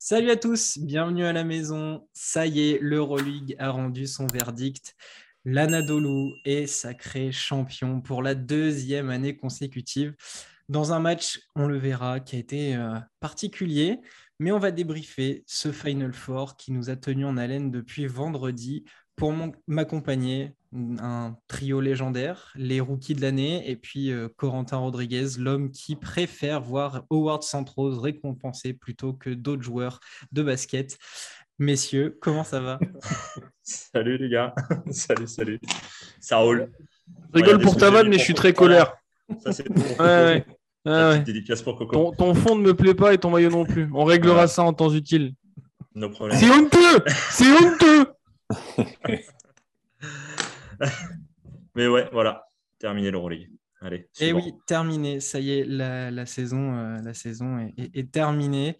Salut à tous, bienvenue à la maison. Ça y est, l'EuroLeague a rendu son verdict. L'Anadolu est sacré champion pour la deuxième année consécutive. Dans un match, on le verra, qui a été particulier, mais on va débriefer ce Final Four qui nous a tenu en haleine depuis vendredi. Pour m'accompagner, un trio légendaire, les rookies de l'année et puis Corentin Rodriguez, l'homme qui préfère voir Howard Santos récompensé plutôt que d'autres joueurs de basket. Messieurs, comment ça va? Salut les gars, salut. Ça roule. Je rigole pour ta vanne, mais je suis très colère. Ça c'est pour ouais. Dédicace pour Coco. Ton fond ne me plaît pas et ton maillot non plus. On réglera ça en temps utile. Nos problèmes. C'est honteux. Mais ouais, voilà, terminé l'EuroLeague. Allez. Et oui, terminé. Ça y est, la saison est terminée.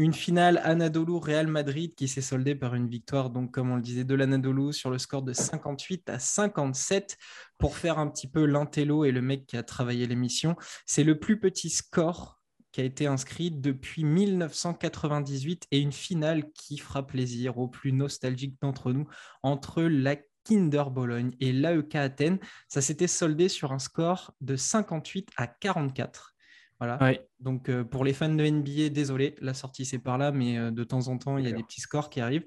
Une finale Anadolu-Real Madrid qui s'est soldée par une victoire, donc comme on le disait, de l'Anadolu sur le score de 58-57. Pour faire un petit peu l'intello et le mec qui a travaillé l'émission, c'est le plus petit score qui a été inscrit depuis 1998 et une finale qui fera plaisir aux plus nostalgiques d'entre nous entre la Kinder Bologne et l'AEK Athènes. Ça s'était soldé sur un score de 58-44. Voilà. Ouais. Donc pour les fans de NBA, désolé, la sortie c'est par là, mais de temps en temps il y a des petits scores qui arrivent.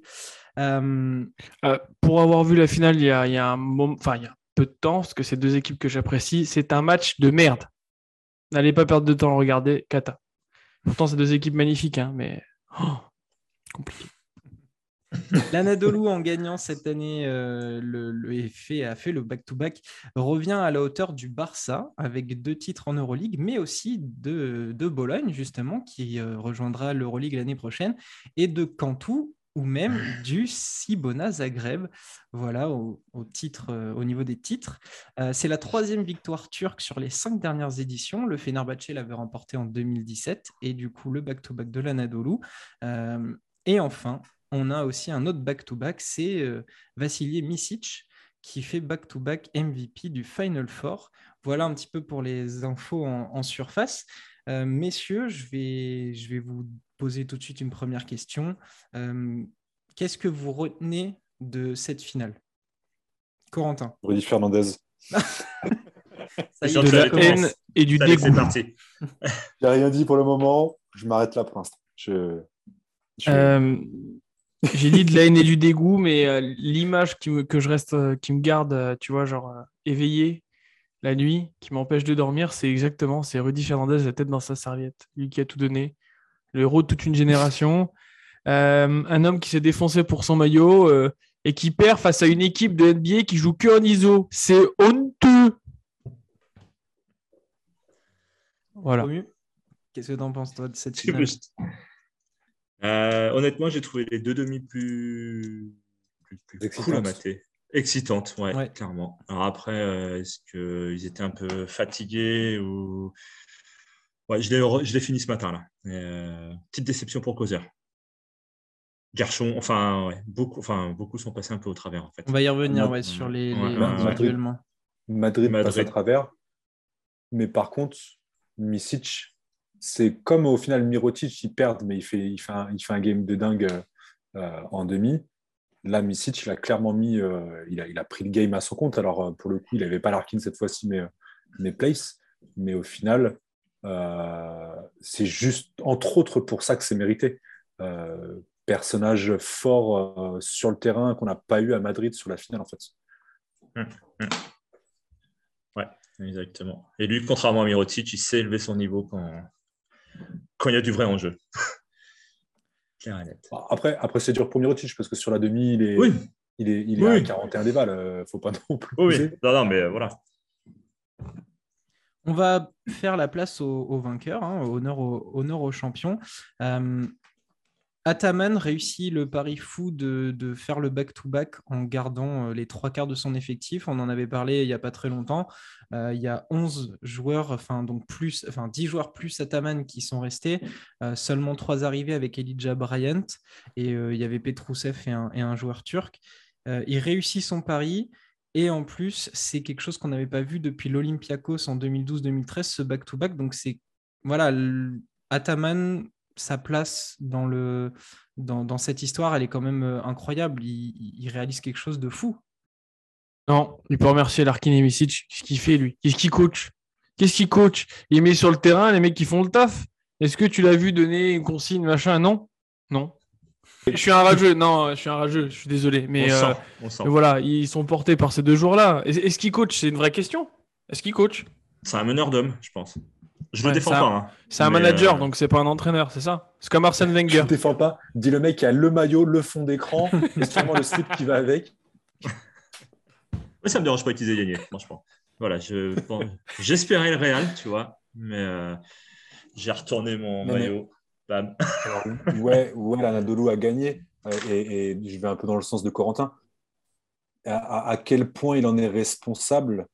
Pour avoir vu la finale il y a peu de temps, parce que c'est deux équipes que j'apprécie, c'est un match de merde. N'allez pas perdre de temps à regarder, Kata. Pourtant c'est deux équipes magnifiques, hein, mais compliqué. L'Anadolu, en gagnant cette année, a fait le back-to-back, revient à la hauteur du Barça avec 2 titres en Euroleague, mais aussi de Bologne, justement, qui rejoindra l'Euroleague l'année prochaine, et de Cantu, ou même du Cibona Zagreb, voilà, au niveau des titres. C'est la 3e victoire turque sur les 5 dernières éditions. Le Fenerbahce l'avait remporté en 2017, et du coup, le back-to-back de l'Anadolu. Et enfin, on a aussi un autre back-to-back, c'est Vasilije Micic qui fait back-to-back MVP du Final Four. Voilà un petit peu pour les infos en surface. Messieurs, je vais vous poser tout de suite une première question. Qu'est-ce que vous retenez de cette finale? Corentin. Rudy Fernandez. De la haine et du dégoût. C'est parti. J'ai rien dit pour le moment. Je m'arrête là pour l'instant. J'ai dit de la haine et du dégoût, mais l'image qui me garde, tu vois, genre éveillé la nuit, qui m'empêche de dormir, c'est Rudy Fernandez, la tête dans sa serviette, lui qui a tout donné, le héros de toute une génération, un homme qui s'est défoncé pour son maillot et qui perd face à une équipe de NBA qui joue que en ISO. C'est honteux. Voilà. Qu'est-ce que t'en penses toi de cette finale? Honnêtement, j'ai trouvé les 2 demi plus cool à mater. Excitantes, ouais, clairement. Alors après, est-ce qu'ils étaient un peu fatigués ou... Ouais, je l'ai fini ce matin, là. Petite déception pour Causeur. Guerschon, beaucoup sont passés un peu au travers, en fait. On va y revenir, sur les Madrid passe à travers. Mais par contre, Micic... C'est comme au final Mirotic, ils perdent, mais il fait un game de dingue en demi. Là, Micic, il a clairement mis, il a pris le game à son compte. Alors, pour le coup, il n'avait pas Larkin cette fois-ci, mais Pleiss. Mais au final, c'est juste, entre autres, pour ça que c'est mérité. Personnage fort sur le terrain qu'on n'a pas eu à Madrid sur la finale, en fait. Ouais, exactement. Et lui, contrairement à Mirotic, il sait élever son niveau quand il y a du vrai enjeu. Après, c'est dur pour Mirotic parce que sur la demi, il est à 41 des balles. Faut pas non plus. Oui. Non, mais voilà. On va faire la place aux vainqueurs, honneur aux champions. Ataman réussit le pari fou de faire le back-to-back en gardant les trois quarts de son effectif. On en avait parlé il n'y a pas très longtemps. Il y a 11 joueurs, donc 10 joueurs plus Ataman qui sont restés. Seulement 3 arrivés avec Elijah Bryant. Et il y avait Petrusev et un joueur turc. Il réussit son pari. Et en plus, c'est quelque chose qu'on n'avait pas vu depuis l'Olympiakos en 2012-2013, ce back-to-back. Donc c'est voilà, Ataman, sa place dans cette histoire, elle est quand même incroyable. Il réalise quelque chose de fou. Non, il peut remercier Larkin et Micic. Qu'est-ce qu'il fait, lui ? Qu'est-ce qu'il coach ? Il met sur le terrain les mecs qui font le taf. Est-ce que tu l'as vu donner une consigne, machin ? Non. Je suis un rageux, je suis désolé. Mais on sent. Voilà, ils sont portés par ces deux joueurs-là. Est-ce qu'il coach ? C'est une vraie question. Est-ce qu'il coach ? C'est un meneur d'hommes, je pense. Je ne le défends pas. C'est un manager, donc c'est pas un entraîneur, c'est ça ? C'est comme Arsène Wenger. Je ne le défends pas. Dis le mec qui a le maillot, le fond d'écran, et sûrement le slip qui va avec. Mais ça ne me dérange pas qu'ils aient gagné, franchement. Voilà, j'espérais le Real, tu vois, mais j'ai retourné mon maillot. Bam. Alors, l'Anadolu a gagné, et je vais un peu dans le sens de Corentin. À quel point il en est responsable ?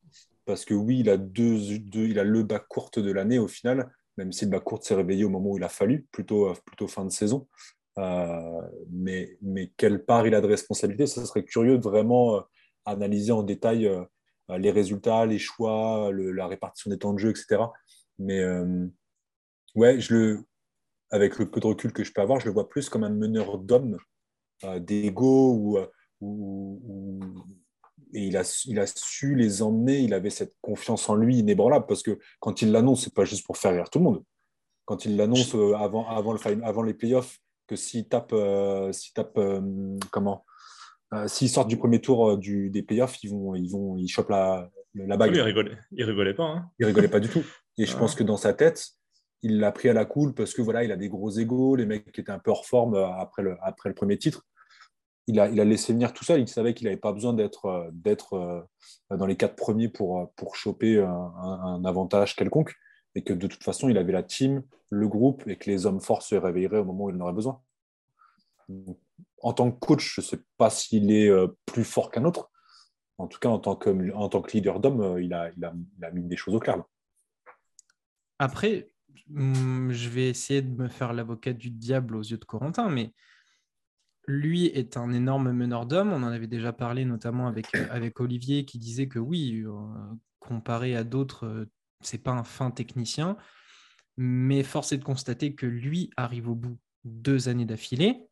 Parce que oui, il a il a le bac courte de l'année au final, même si le bac courte s'est réveillé au moment où il a fallu, plutôt fin de saison. Mais quelle part il a de responsabilité ? Ça serait curieux de vraiment analyser en détail les résultats, les choix, la répartition des temps de jeu, etc. Mais avec le peu de recul que je peux avoir, je le vois plus comme un meneur d'hommes, d'égo ou et il a su les emmener, il avait cette confiance en lui inébranlable, parce que quand il l'annonce, c'est pas juste pour faire rire tout le monde. Quand il l'annonce avant les playoffs, que s'ils sortent du premier tour des playoffs, ils chopent la bague. Oui, il rigolait pas. Hein. Il rigolait pas du tout. Et je pense que dans sa tête, il l'a pris à la cool, parce que voilà, il a des gros égos, les mecs qui étaient un peu hors forme après le premier titre. Il a laissé venir tout seul. Il savait qu'il n'avait pas besoin d'être dans les 4 premiers pour choper un avantage quelconque, et que de toute façon, il avait la team, le groupe, et que les hommes forts se réveilleraient au moment où il en aurait besoin. Donc, en tant que coach, je ne sais pas s'il est plus fort qu'un autre. En tout cas, en tant que leader d'homme, il a mis des choses au clair. Après, je vais essayer de me faire l'avocat du diable aux yeux de Corentin, mais... Lui est un énorme meneur d'hommes. On en avait déjà parlé, notamment avec Olivier, qui disait que oui, comparé à d'autres, c'est pas un fin technicien. Mais force est de constater que lui arrive au bout 2 années d'affilée,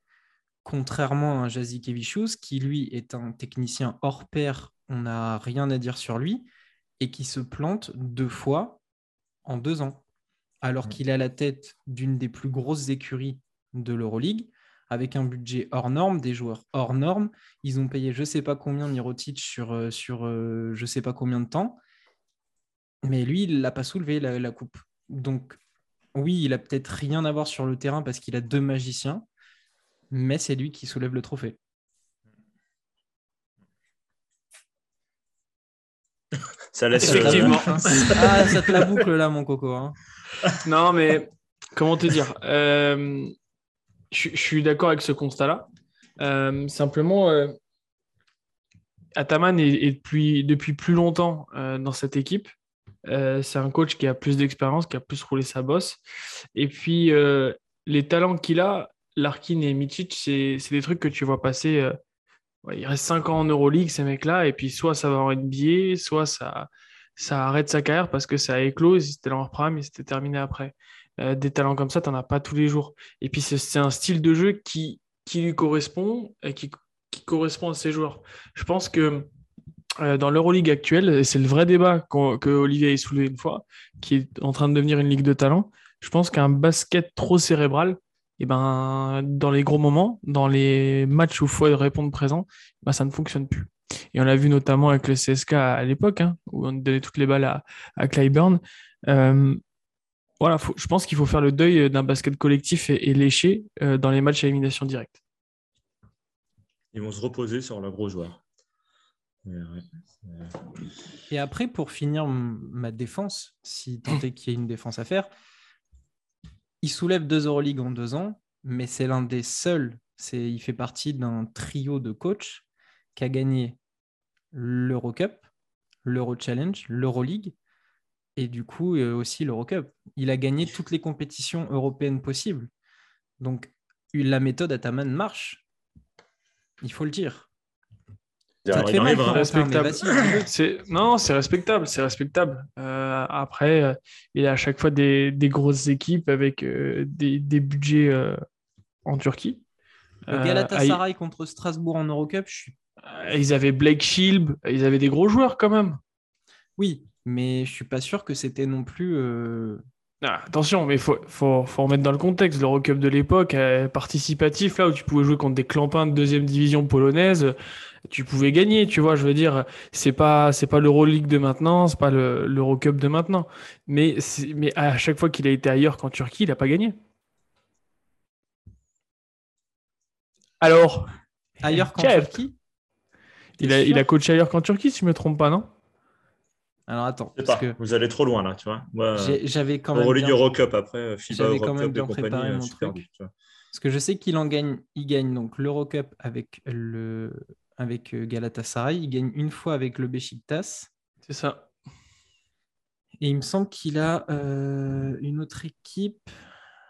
contrairement à Jasikevicius, qui lui est un technicien hors pair, on n'a rien à dire sur lui, et qui se plante 2 fois en 2 ans, alors qu'il a la tête d'une des plus grosses écuries de l'EuroLeague, avec un budget hors norme, des joueurs hors norme. Ils ont payé je ne sais pas combien Mirotic sur je ne sais pas combien de temps. Mais lui, il ne l'a pas soulevé, la coupe. Donc oui, il n'a peut-être rien à voir sur le terrain parce qu'il a 2 magiciens, mais c'est lui qui soulève le trophée. Ça laisse effectivement. Ça te la boucle là, mon coco. Hein. Non, mais comment te dire Je suis d'accord avec ce constat-là. Simplement, Ataman est depuis plus longtemps dans cette équipe. C'est un coach qui a plus d'expérience, qui a plus roulé sa bosse. Et puis, les talents qu'il a, Larkin et Micic, c'est des trucs que tu vois passer. Il reste 5 ans en EuroLeague, ces mecs-là. Et puis, soit ça va en NBA, soit ça arrête sa carrière parce que ça a éclose. C'était leur prime et c'était terminé après. Des talents comme ça, tu n'en as pas tous les jours. Et puis, c'est un style de jeu qui lui correspond et qui correspond à ses joueurs. Je pense que dans l'EuroLeague actuelle, et c'est le vrai débat que Olivier a soulevé une fois, qui est en train de devenir une ligue de talents, je pense qu'un basket trop cérébral, eh ben, dans les gros moments, dans les matchs où il faut répondre présent, ben, ça ne fonctionne plus. Et on l'a vu notamment avec le CSK à l'époque, hein, où on donnait toutes les balles à Clyburn. Voilà, je pense qu'il faut faire le deuil d'un basket collectif et léché dans les matchs à élimination directe. Ils vont se reposer sur leur gros joueur. Et après, pour finir ma défense, si tant est qu'il y ait une défense à faire, il soulève 2 EuroLeague en 2 ans, mais c'est l'un des seuls, il fait partie d'un trio de coachs qui a gagné l'Eurocup, l'Eurochallenge, l'Euroleague et du coup aussi l'Eurocup. Il a gagné toutes les compétitions européennes possibles. Donc, la méthode Ataman marche. Il faut le dire. C'est respectable. C'est respectable. Après, il a à chaque fois des grosses équipes avec des budgets en Turquie. Le Galatasaray contre Strasbourg en Eurocup, ils avaient Blake Shield, ils avaient des gros joueurs quand même. Oui, mais je suis pas sûr que c'était non plus... Ah, attention, mais faut remettre dans le contexte. L'Eurocup de l'époque, participatif, là où tu pouvais jouer contre des clampins de deuxième division polonaise, tu pouvais gagner, tu vois, je veux dire, c'est pas l'Euroleague de maintenant, c'est pas l'Eurocup de maintenant. Mais à chaque fois qu'il a été ailleurs qu'en Turquie, il n'a pas gagné. Alors, ailleurs qu'en Turquie, il a coaché ailleurs qu'en Turquie, si je ne me trompe pas, non? Alors attends, vous allez trop loin là, tu vois. Moi, j'avais quand même bien... Eurocup après, FIBA Eurocup et compagnie, mon truc. Parce que je sais qu'il en gagne, il gagne donc l'Eurocup avec Galatasaray, il gagne une fois avec le Beşiktaş. C'est ça. Et il me semble qu'il a une autre équipe.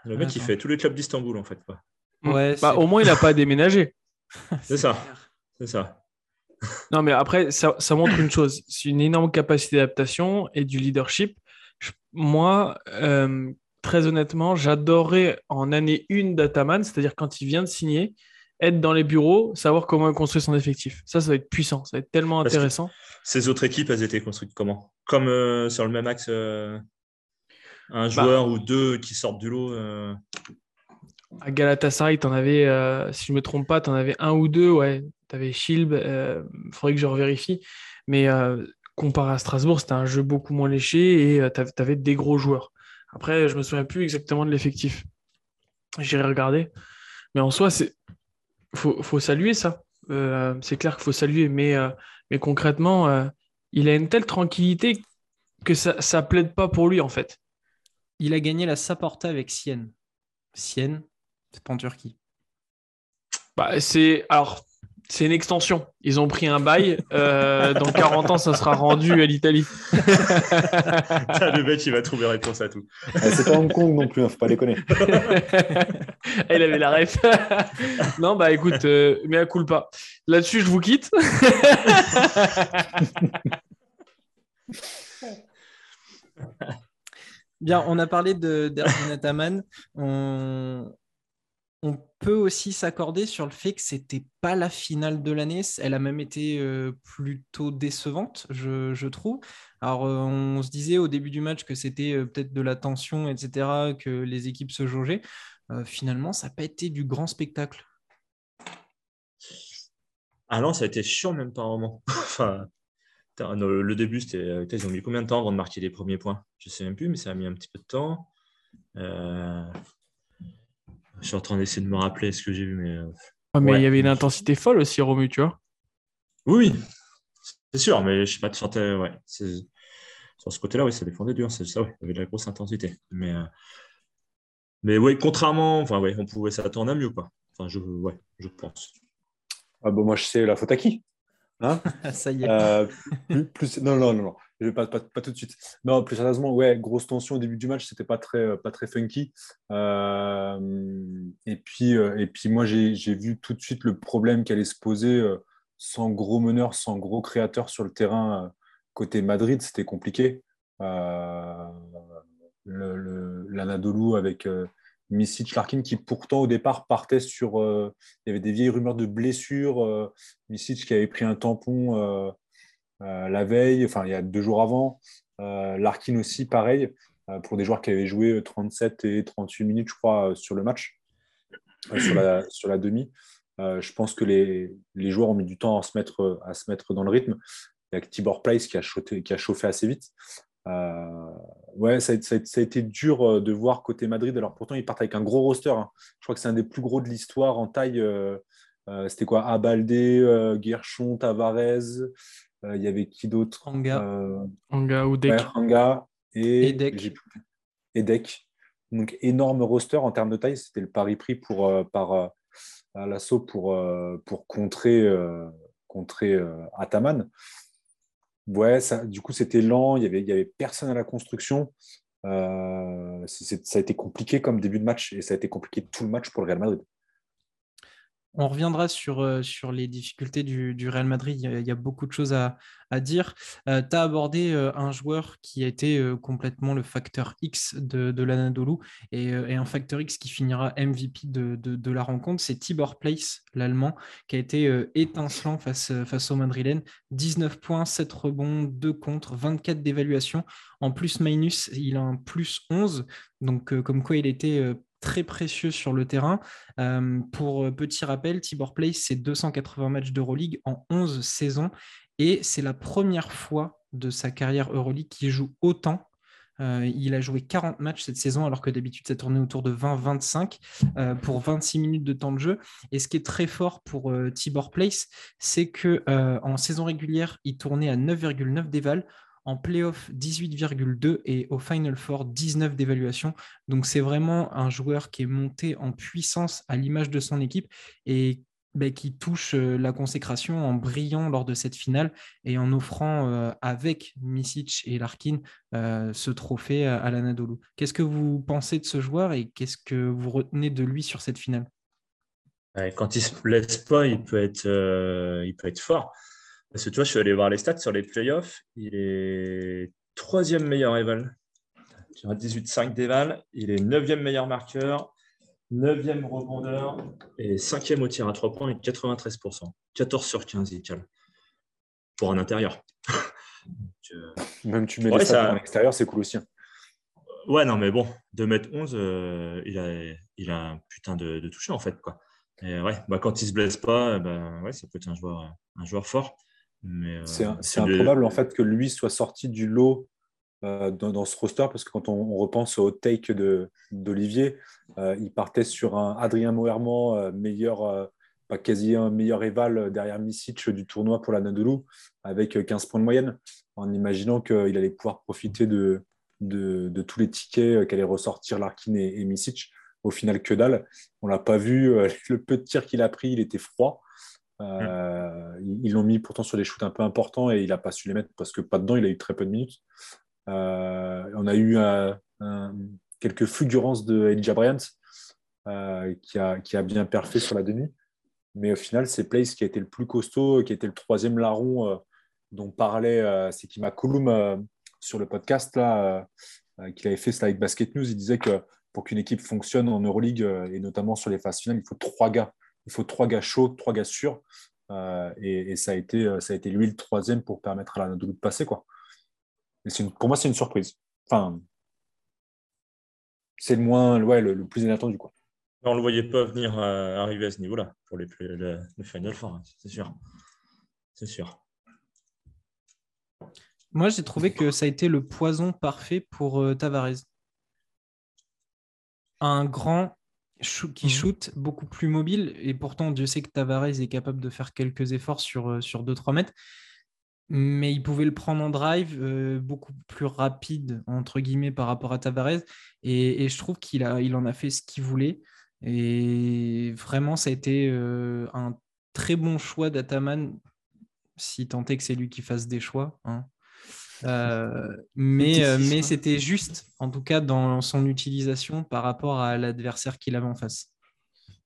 Le mec, il fait tous les clubs d'Istanbul en fait, quoi. Ouais. Au moins, il n'a pas déménagé. C'est ça. Clair. C'est ça. Non, mais après, ça montre une chose. C'est une énorme capacité d'adaptation et du leadership. Moi, très honnêtement, j'adorais en année 1 d'Ataman, c'est-à-dire quand il vient de signer, être dans les bureaux, savoir comment construire son effectif. Ça va être puissant, ça va être tellement intéressant. Ces autres équipes, elles étaient construites comment ? Comme sur le même axe, un joueur ou deux qui sortent du lot À Galatasaray, t'en avais, si je ne me trompe pas, t'en avais un ou deux, ouais. T'avais Schilb, faudrait que je revérifie, mais comparé à Strasbourg, c'était un jeu beaucoup moins léché et t'avais des gros joueurs. Après, je me souviens plus exactement de l'effectif. J'irai regarder, mais en soi, faut saluer ça. C'est clair qu'il faut saluer, mais concrètement, il a une telle tranquillité que ça plaide pas pour lui en fait. Il a gagné la Saporta avec Sienne. Sienne, c'est pas en Turquie. C'est une extension. Ils ont pris un bail. Dans 40 ans, ça sera rendu à l'Italie. Le mec, il va trouver réponse à tout. C'est pas Hong Kong non plus, faut pas déconner. Il avait la ref. Non, écoute, mais à coule pas. Là-dessus, je vous quitte. Bien, on a parlé d'Ergin Ataman. On peut aussi s'accorder sur le fait que c'était pas la finale de l'année. Elle a même été plutôt décevante, je trouve. Alors, on se disait au début du match que c'était peut-être de la tension, etc., que les équipes se jaugeaient. Finalement, ça n'a pas été du grand spectacle. Ah non, ça a été chiant même par moment. Enfin, le début, c'était... Ils ont mis combien de temps avant de marquer les premiers points ? Je ne sais même plus, mais ça a mis un petit peu de temps. Je suis en train d'essayer de me rappeler ce que j'ai vu. Il y avait une intensité folle aussi, Romu, tu vois. Oui, c'est sûr, mais je ne sais pas, tu sentais. Ouais, sur ce côté-là, oui, ça défendait dur. C'est ça, oui, il y avait de la grosse intensité. Mais oui, contrairement, on pouvait s'attendre à mieux, quoi. Enfin, je pense. Ah bon, moi, je sais la faute à qui, hein. Ça y est. Non. Je vais pas tout de suite. Non, plus sérieusement, ouais, grosse tension au début du match, c'était pas très funky. Et puis moi, j'ai vu tout de suite le problème qui allait se poser sans gros meneur, sans gros créateur sur le terrain côté Madrid, c'était compliqué. L'Anadolu avec Micic, Larkin qui pourtant au départ partait sur. Il y avait des vieilles rumeurs de blessures. Micic qui avait pris un tampon. La veille, il y a 2 jours avant, Larkin aussi, pareil, pour des joueurs qui avaient joué 37 et 38 minutes, je crois, sur le match, sur la demi. Je pense que les joueurs ont mis du temps à se mettre dans le rythme. Il y a que Tibor Pleiss qui a chauffé assez vite. Ça a été dur de voir côté Madrid. Alors pourtant, ils partent avec un gros roster, hein. Je crois que c'est un des plus gros de l'histoire en taille. C'était quoi, Abaldé, Guerschon, Tavares. Il y avait qui d'autre ? Hanga ou Dek. Hanga et Dek. Donc, énorme roster en termes de taille. C'était le pari pris par Laso pour contrer Ataman. Ouais, ça, du coup, c'était lent. Il y avait personne à la construction. Ça a été compliqué comme début de match et ça a été compliqué tout le match pour le Real Madrid. On reviendra sur les difficultés du Real Madrid. Il y a beaucoup de choses à dire. Tu as abordé un joueur qui a été complètement le facteur X de l'Anadolu et un facteur X qui finira MVP de la rencontre. C'est Tibor Pleiss, l'Allemand, qui a été étincelant face aux Madrilènes. 19 points, 7 rebonds, 2 contres, 24 d'évaluation. En plus-minus, il a un +11. Donc, comme quoi il était... très précieux sur le terrain. Pour petit rappel, Tibor Pleiss, c'est 280 matchs d'EuroLeague en 11 saisons et c'est la première fois de sa carrière EuroLeague qu'il joue autant. Il a joué 40 matchs cette saison alors que d'habitude ça tournait autour de 20-25 pour 26 minutes de temps de jeu. Et ce qui est très fort pour Tibor Pleiss, c'est que en saison régulière, il tournait à 9,9 d'éval. En play-off, 18,2 et au Final Four, 19 d'évaluation. Donc, c'est vraiment un joueur qui est monté en puissance à l'image de son équipe et qui touche la consécration en brillant lors de cette finale et en offrant avec Micic et Larkin ce trophée à l'Anadolu. Qu'est-ce que vous pensez de ce joueur et qu'est-ce que vous retenez de lui sur cette finale ? Quand il se blesse pas, il peut être fort. Parce que tu vois, je suis allé voir les stats sur les playoffs. Il est 3e meilleur éval. Tu as 18,5 d'éval. Il est 9e meilleur marqueur, 9e rebondeur et 5e au tir à 3 points et 93%. 14 sur 15, il cale. Pour un intérieur. Même tu mets des stats à l'extérieur, c'est cool aussi. Ouais, non, mais bon, 2m11, il a un putain de toucher en fait. Quoi. Et ouais, quand il ne se blesse pas, ça peut être un joueur fort. Mais c'est improbable en fait que lui soit sorti du lot dans ce roster parce que quand on repense au take d'Olivier, il partait sur un Adrien Moerman meilleur éval derrière Micic du tournoi pour l'Anadolu avec 15 points de moyenne en imaginant qu'il allait pouvoir profiter de tous les tickets qu'allaient ressortir Larkin et Micic. Au final que dalle, on l'a pas vu, le peu de tir qu'il a pris, il était froid. Ils l'ont mis pourtant sur des shoots un peu importants et il n'a pas su les mettre parce que pas dedans, il a eu très peu de minutes. On a eu quelques fulgurances de Elijah Bryant qui a bien perfé sur la demi, mais au final c'est Pleiss qui a été le plus costaud, qui a été le troisième larron dont parlait Sekima Kulum sur le podcast là, qu'il avait fait ça avec Basket News. Il disait que pour qu'une équipe fonctionne en EuroLeague et notamment sur les phases finales, il faut 3 gars. Il faut 3 gars chauds, 3 gars sûrs. Et ça a été lui le troisième pour permettre à l'Anadolu de passer. Quoi. Et pour moi, c'est une surprise. Enfin, c'est le plus inattendu. Quoi. On ne le voyait pas venir arriver à ce niveau-là pour le Final Four, hein, c'est sûr. C'est sûr. Moi, j'ai trouvé que ça a été le poison parfait pour Tavares. Un grand qui shoot beaucoup plus mobile et pourtant Dieu sait que Tavares est capable de faire quelques efforts sur 2-3 mètres, mais il pouvait le prendre en drive beaucoup plus rapide entre guillemets par rapport à Tavares et je trouve qu'il en a fait ce qu'il voulait et vraiment ça a été un très bon choix d'Ataman si tant est que c'est lui qui fasse des choix hein. Mais c'était juste en tout cas dans son utilisation par rapport à l'adversaire qu'il avait en face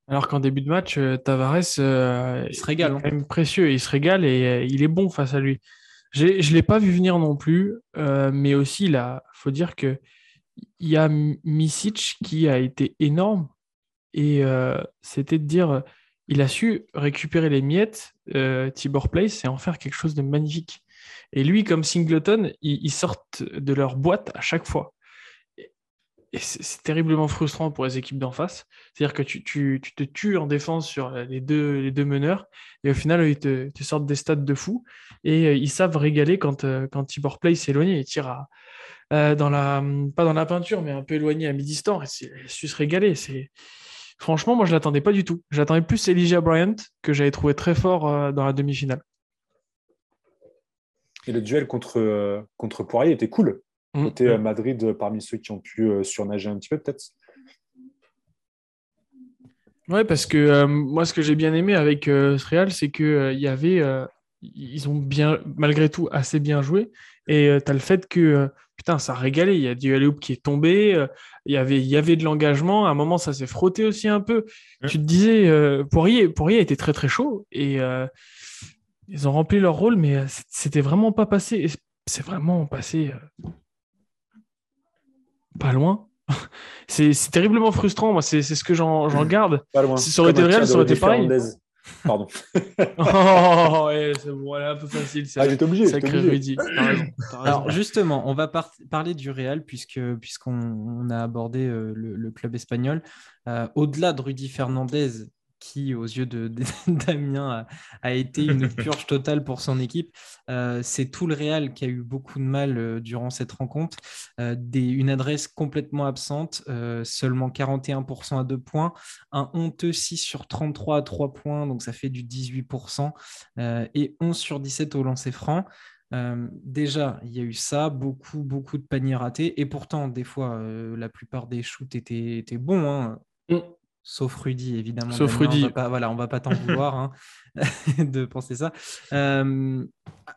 alors qu'en début de match Tavares il se régale, est quand même précieux, il se régale et il est bon face à lui. Je ne l'ai pas vu venir non plus mais aussi là il faut dire qu'il y a Micic qui a été énorme et c'était de dire il a su récupérer les miettes Tibor Pleiss et en faire quelque chose de magnifique. Et lui, comme Singleton, ils sortent de leur boîte à chaque fois. Et c'est terriblement frustrant pour les équipes d'en face. C'est-à-dire que tu te tues en défense sur les deux meneurs et au final, ils te sortent des stats de fou et ils savent régaler quand Tibor Pleiss s'éloigne et tire pas dans la peinture, mais un peu éloigné à mi-distance. Ils se régaler. Franchement, moi, je ne l'attendais pas du tout. J'attendais plus Elijah Bryant que j'avais trouvé très fort dans la demi-finale. Et le duel contre Poirier était cool. Côté Madrid, parmi ceux qui ont pu surnager un petit peu, peut-être. Oui, parce que moi, ce que j'ai bien aimé avec ce Real, c'est qu'il y avait... ils ont bien, malgré tout, assez bien joué. Et tu as le fait que, putain, ça régalait. Il y a du alley-oop qui est tombé. Il y avait de l'engagement. À un moment, ça s'est frotté aussi un peu. Mmh. Tu te disais, Poirier était très, très chaud. Et ils ont rempli leur rôle, mais c'était vraiment pas passé. Et c'est vraiment passé pas loin. c'est terriblement frustrant. Moi, c'est ce que j'en garde. Pas loin. Si ça aurait été réel, ça aurait été pareil. Pardon. Oh, ouais, c'est bon, voilà, un peu facile. Ça, j'étais obligé. Sacré Rudy. T'as raison. Alors, justement, on va parler du Real, puisqu'on a abordé le club espagnol. Au-delà de Rudy Fernandez, qui, aux yeux de Damien, a été une purge totale pour son équipe. C'est tout le Real qui a eu beaucoup de mal durant cette rencontre. Une adresse complètement absente, seulement 41% à 2 points, un honteux 6 sur 33 à 3 points, donc ça fait du 18%, et 11 sur 17 au lancer franc. Déjà, il y a eu ça, beaucoup de paniers ratés, et pourtant, des fois, la plupart des shoots étaient bons, hein. Sauf Rudy, évidemment. Sauf Rudy. On ne va pas t'en vouloir de penser ça.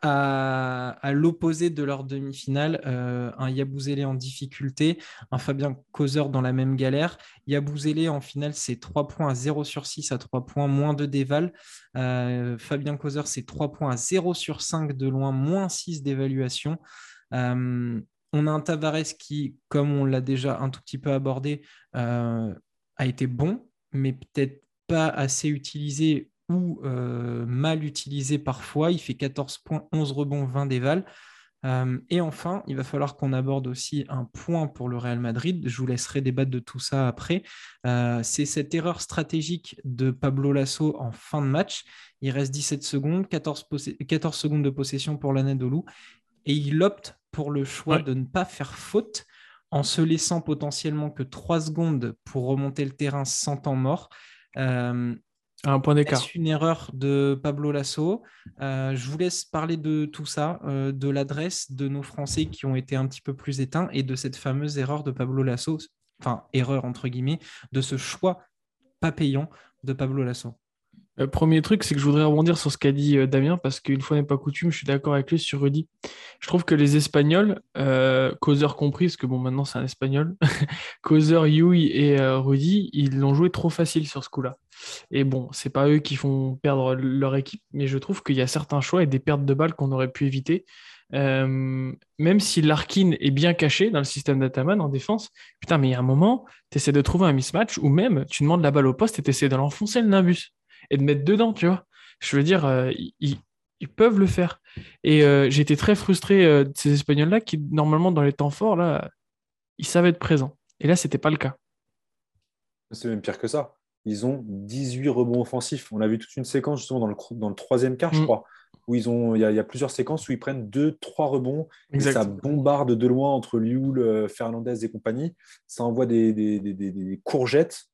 À l'opposé de leur demi-finale, un Yabusele en difficulté, un Fabien Causeur dans la même galère. Yabusele, en finale, c'est 3 points à 0 sur 6 à 3 points, moins 2 d'éval. Fabien Causeur, c'est 3 points à 0 sur 5 de loin, moins 6 d'évaluation. On a un Tavares qui, comme on l'a déjà un tout petit peu abordé, a été bon, mais peut-être pas assez utilisé ou mal utilisé parfois. Il fait 14 points, 11 rebonds, 20 dévals. Et enfin, il va falloir qu'on aborde aussi un point pour le Real Madrid. Je vous laisserai débattre de tout ça après. C'est cette erreur stratégique de Pablo Laso en fin de match. Il reste 17 secondes, 14 secondes de possession pour l'Anadolu. Et il opte pour le choix de ne pas faire faute, en se laissant potentiellement que 3 secondes pour remonter le terrain sans temps mort. Un point d'écart. C'est une erreur de Pablo Laso. Je vous laisse parler de tout ça, de l'adresse de nos Français qui ont été un petit peu plus éteints et de cette fameuse erreur de Pablo Laso, enfin erreur entre guillemets, de ce choix pas payant de Pablo Laso. Premier truc, c'est que je voudrais rebondir sur ce qu'a dit Damien, parce qu'une fois n'est pas coutume, je suis d'accord avec lui sur Rudy. Je trouve que les Espagnols, Causeur compris, parce que bon, maintenant c'est un Espagnol, Causeur, Yui et Rudy, ils l'ont joué trop facile sur ce coup-là. Et bon, c'est pas eux qui font perdre leur équipe, mais je trouve qu'il y a certains choix et des pertes de balles qu'on aurait pu éviter. Même si Larkin est bien caché dans le système d'Ataman en défense, putain, mais il y a un moment, tu essaies de trouver un mismatch, ou même tu demandes la balle au poste et tu essaies de l'enfoncer le nimbus et de mettre dedans, tu vois. Je veux dire, ils peuvent le faire. Et j'étais très frustré de ces Espagnols-là qui, normalement, dans les temps forts, là, ils savaient être présents. Et là, c'était pas le cas. C'est même pire que ça. Ils ont 18 rebonds offensifs. On a vu toute une séquence, justement, dans le troisième quart, je crois, où il y a plusieurs séquences où ils prennent 2-3 rebonds. Exact. Et ça bombarde de loin entre Llull, Fernandez et compagnie. Ça envoie des courgettes.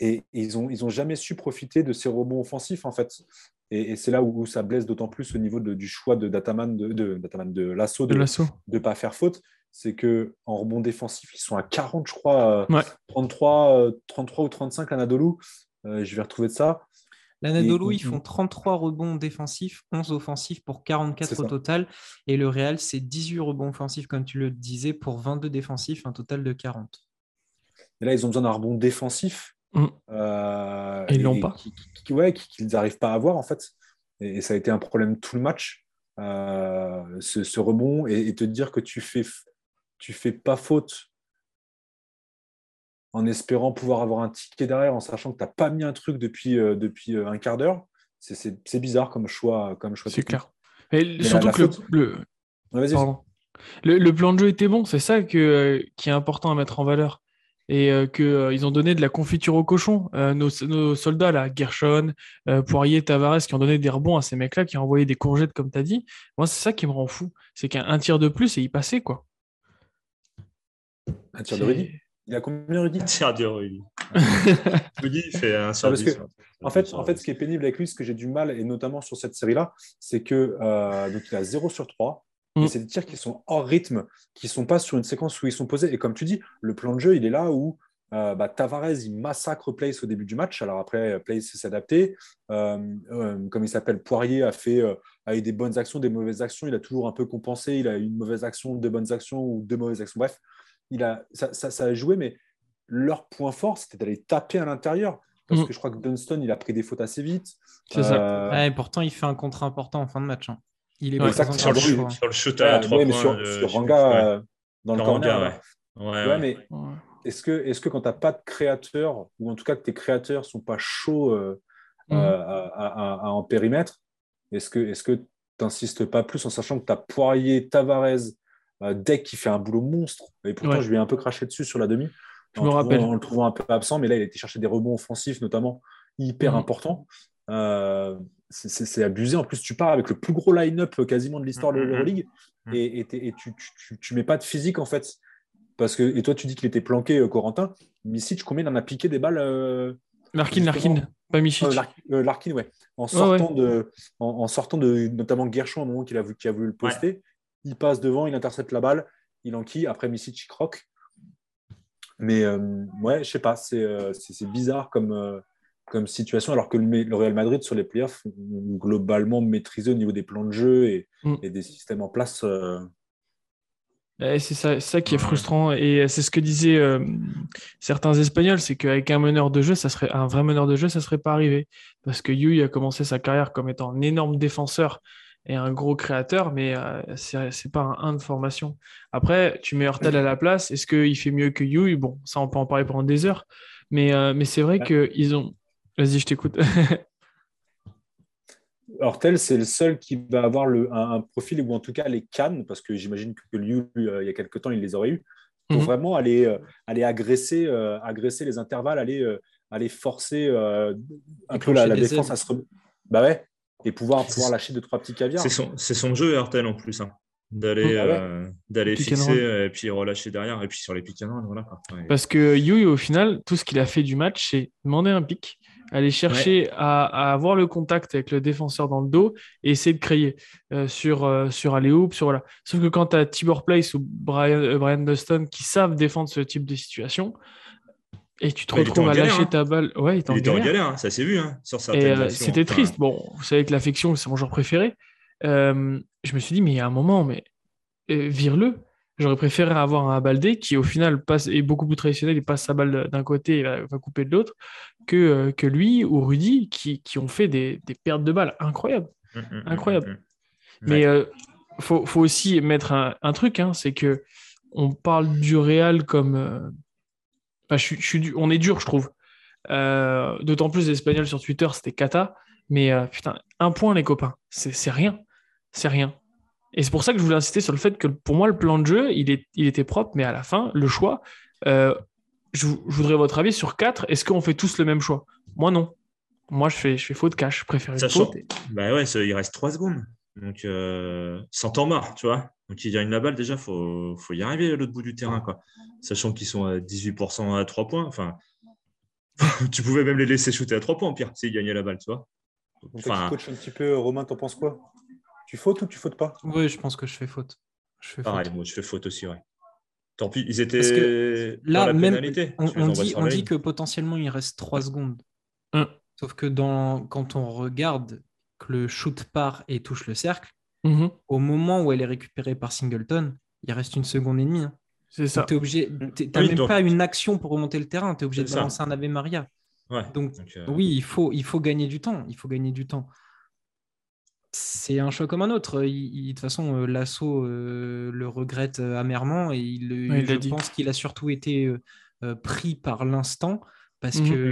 Et ils ont jamais su profiter de ces rebonds offensifs, en fait. Et c'est là où ça blesse d'autant plus au niveau du choix d'Ataman de Laso de ne pas faire faute. C'est qu'en rebond défensif, ils sont à 40, je crois, 33 ou 35 l'Anadolu. Je vais retrouver de ça. L'Anadolu, ils font 33 rebonds défensifs, 11 offensifs pour 44 au total. Et le Real, c'est 18 rebonds offensifs, comme tu le disais, pour 22 défensifs, un total de 40. Et là, ils ont besoin d'un rebond défensif. Ils l'ont pas, qu'ils n'arrivent pas à avoir, en fait, et ça a été un problème tout le match, ce rebond, et te dire que tu fais pas faute en espérant pouvoir avoir un ticket derrière, en sachant que t'as pas mis un truc depuis un quart d'heure, c'est bizarre comme choix c'est clair. Et surtout que le plan de jeu était bon, c'est ça qui est important à mettre en valeur. Et qu'ils ont donné de la confiture aux cochons. Nos soldats, là, Guerschon, Poirier, Tavares, qui ont donné des rebonds à ces mecs-là, qui ont envoyé des courgettes, comme tu as dit. Moi, c'est ça qui me rend fou. C'est qu'un tir de plus et il passait, quoi. Un tir de Rudy ? Il a combien, Rudy ? Un tir de Rudy. Rudy, il fait un service. Parce que, en fait, ce qui est pénible avec lui, ce que j'ai du mal, et notamment sur cette série-là, c'est que donc il a 0 sur 3, Et c'est des tirs qui sont hors rythme, qui ne sont pas sur une séquence où ils sont posés. Et comme tu dis, le plan de jeu, il est là où Tavares, il massacre Pleiss au début du match. Alors après, Pleiss s'est adapté. Comme il s'appelle, Poirier a eu des bonnes actions, des mauvaises actions. Il a toujours un peu compensé. Il a eu une mauvaise action, deux bonnes actions ou deux mauvaises actions. Bref, ça a joué, mais leur point fort, c'était d'aller taper à l'intérieur. Parce que je crois que Dunston, il a pris des fautes assez vite. C'est ça. Ouais, et pourtant, il fait un contre important en fin de match. Hein. Il est sur le shoot à 3 points. Sur Hanga, dans le corner. Ouais. Est-ce que quand tu n'as pas de créateur, ou en tout cas que tes créateurs ne sont pas chauds en périmètre, est-ce que tu n'insistes pas plus en sachant que tu as Poirier, Tavares, Dek qui fait un boulot monstre, et pourtant je lui ai un peu craché dessus sur la demi. En le trouvant un peu absent, mais là, il a été chercher des rebonds offensifs, notamment hyper importants. C'est abusé. En plus, tu pars avec le plus gros line-up quasiment de l'histoire de l'EuroLeague et tu mets pas de physique, en fait. Parce que, et toi, tu dis qu'il était planqué, Corentin. Micic, combien il en a piqué des balles Larkin, pas Micic. Larkin, ouais. En sortant de notamment Guerschon, au moment qu'il a voulu le poster, il passe devant, il intercepte la balle, il enquille. Après, Micic, il croque. Mais je sais pas, c'est bizarre comme situation, alors que le Real Madrid sur les playoffs ont globalement maîtrisé au niveau des plans de jeu et des systèmes en place. C'est ça qui est frustrant, et c'est ce que disaient certains Espagnols, c'est qu'avec un meneur de jeu, un vrai meneur de jeu, ça serait pas arrivé, parce que Llull a commencé sa carrière comme étant un énorme défenseur et un gros créateur, mais c'est pas un 1 de formation. Après, tu mets Hurtal à la place, est-ce qu'il fait mieux que Llull? Bon, ça, on peut en parler pendant des heures, mais c'est vrai qu'ils ont... Vas-y, je t'écoute. Hurtal, c'est le seul qui va avoir un profil, ou en tout cas les cannes, parce que j'imagine que Llull, il y a quelques temps, il les aurait eues, pour vraiment aller agresser les intervalles, aller forcer un peu la défense à se... Bah ouais. Et pouvoir lâcher 2-3 petits caviars. C'est son jeu, Hurtal, en plus, hein, d'aller fixer et puis relâcher derrière, et puis sur les pick and roll, voilà. Ouais. Parce que Llull, au final, tout ce qu'il a fait du match, c'est demander un pick, aller chercher à avoir le contact avec le défenseur dans le dos et essayer de créer sur alley-oop, sur voilà. Sauf que quand tu as Tibor Pleiss ou Brian Dunston qui savent défendre ce type de situation, et tu te retrouves à lâcher ta balle. Ouais, il était en galère, hein, ça s'est vu. Hein, sur certaines actions, c'était triste. Bon, vous savez que l'affection, c'est mon genre préféré. Je me suis dit, mais il y a un moment, vire-le. J'aurais préféré avoir un Baldé qui, au final, est beaucoup plus traditionnel. Il passe sa balle d'un côté et va couper de l'autre que lui ou Rudy qui ont fait des pertes de balles incroyables. Mais faut aussi mettre un truc, hein, c'est qu'on parle du Real comme... on est dur, je trouve. D'autant plus les Espagnols sur Twitter, c'était cata. Mais putain, un point, les copains, c'est rien. Et c'est pour ça que je voulais insister sur le fait que pour moi, le plan de jeu, il était propre, mais à la fin, le choix, je voudrais votre avis sur 4. Est-ce qu'on fait tous le même choix? Moi, non. Moi, je fais faute cash. Je préfère une faute. Bah ouais, il reste 3 secondes. Donc, sans temps mort, tu vois. Donc, il gagne la balle, déjà, faut y arriver à l'autre bout du terrain, quoi. Sachant qu'ils sont à 18% à 3 points. Enfin, tu pouvais même les laisser shooter à 3 points, en pire, s'ils gagnaient la balle, tu vois. Enfin, coach un petit peu, Romain, t'en penses quoi? Tu fautes ou tu fautes pas? Oui, je pense que je fais faute. Pareil, moi, je fais faute aussi, ouais. Tant pis, ils étaient là, dans la même pénalité. On dit que potentiellement, il reste 3 secondes. Sauf que quand on regarde... que le shoot part et touche le cercle, au moment où elle est récupérée par Singleton, il reste 1,5 secondes. Hein. C'est ça. Tu n'as même pas une action pour remonter le terrain, tu es obligé de balancer un Ave Maria. Ouais. Donc, oui, il faut gagner du temps. C'est un choix comme un autre. De toute façon, Laso le regrette amèrement, et je pense qu'il a surtout été pris par l'instant, parce que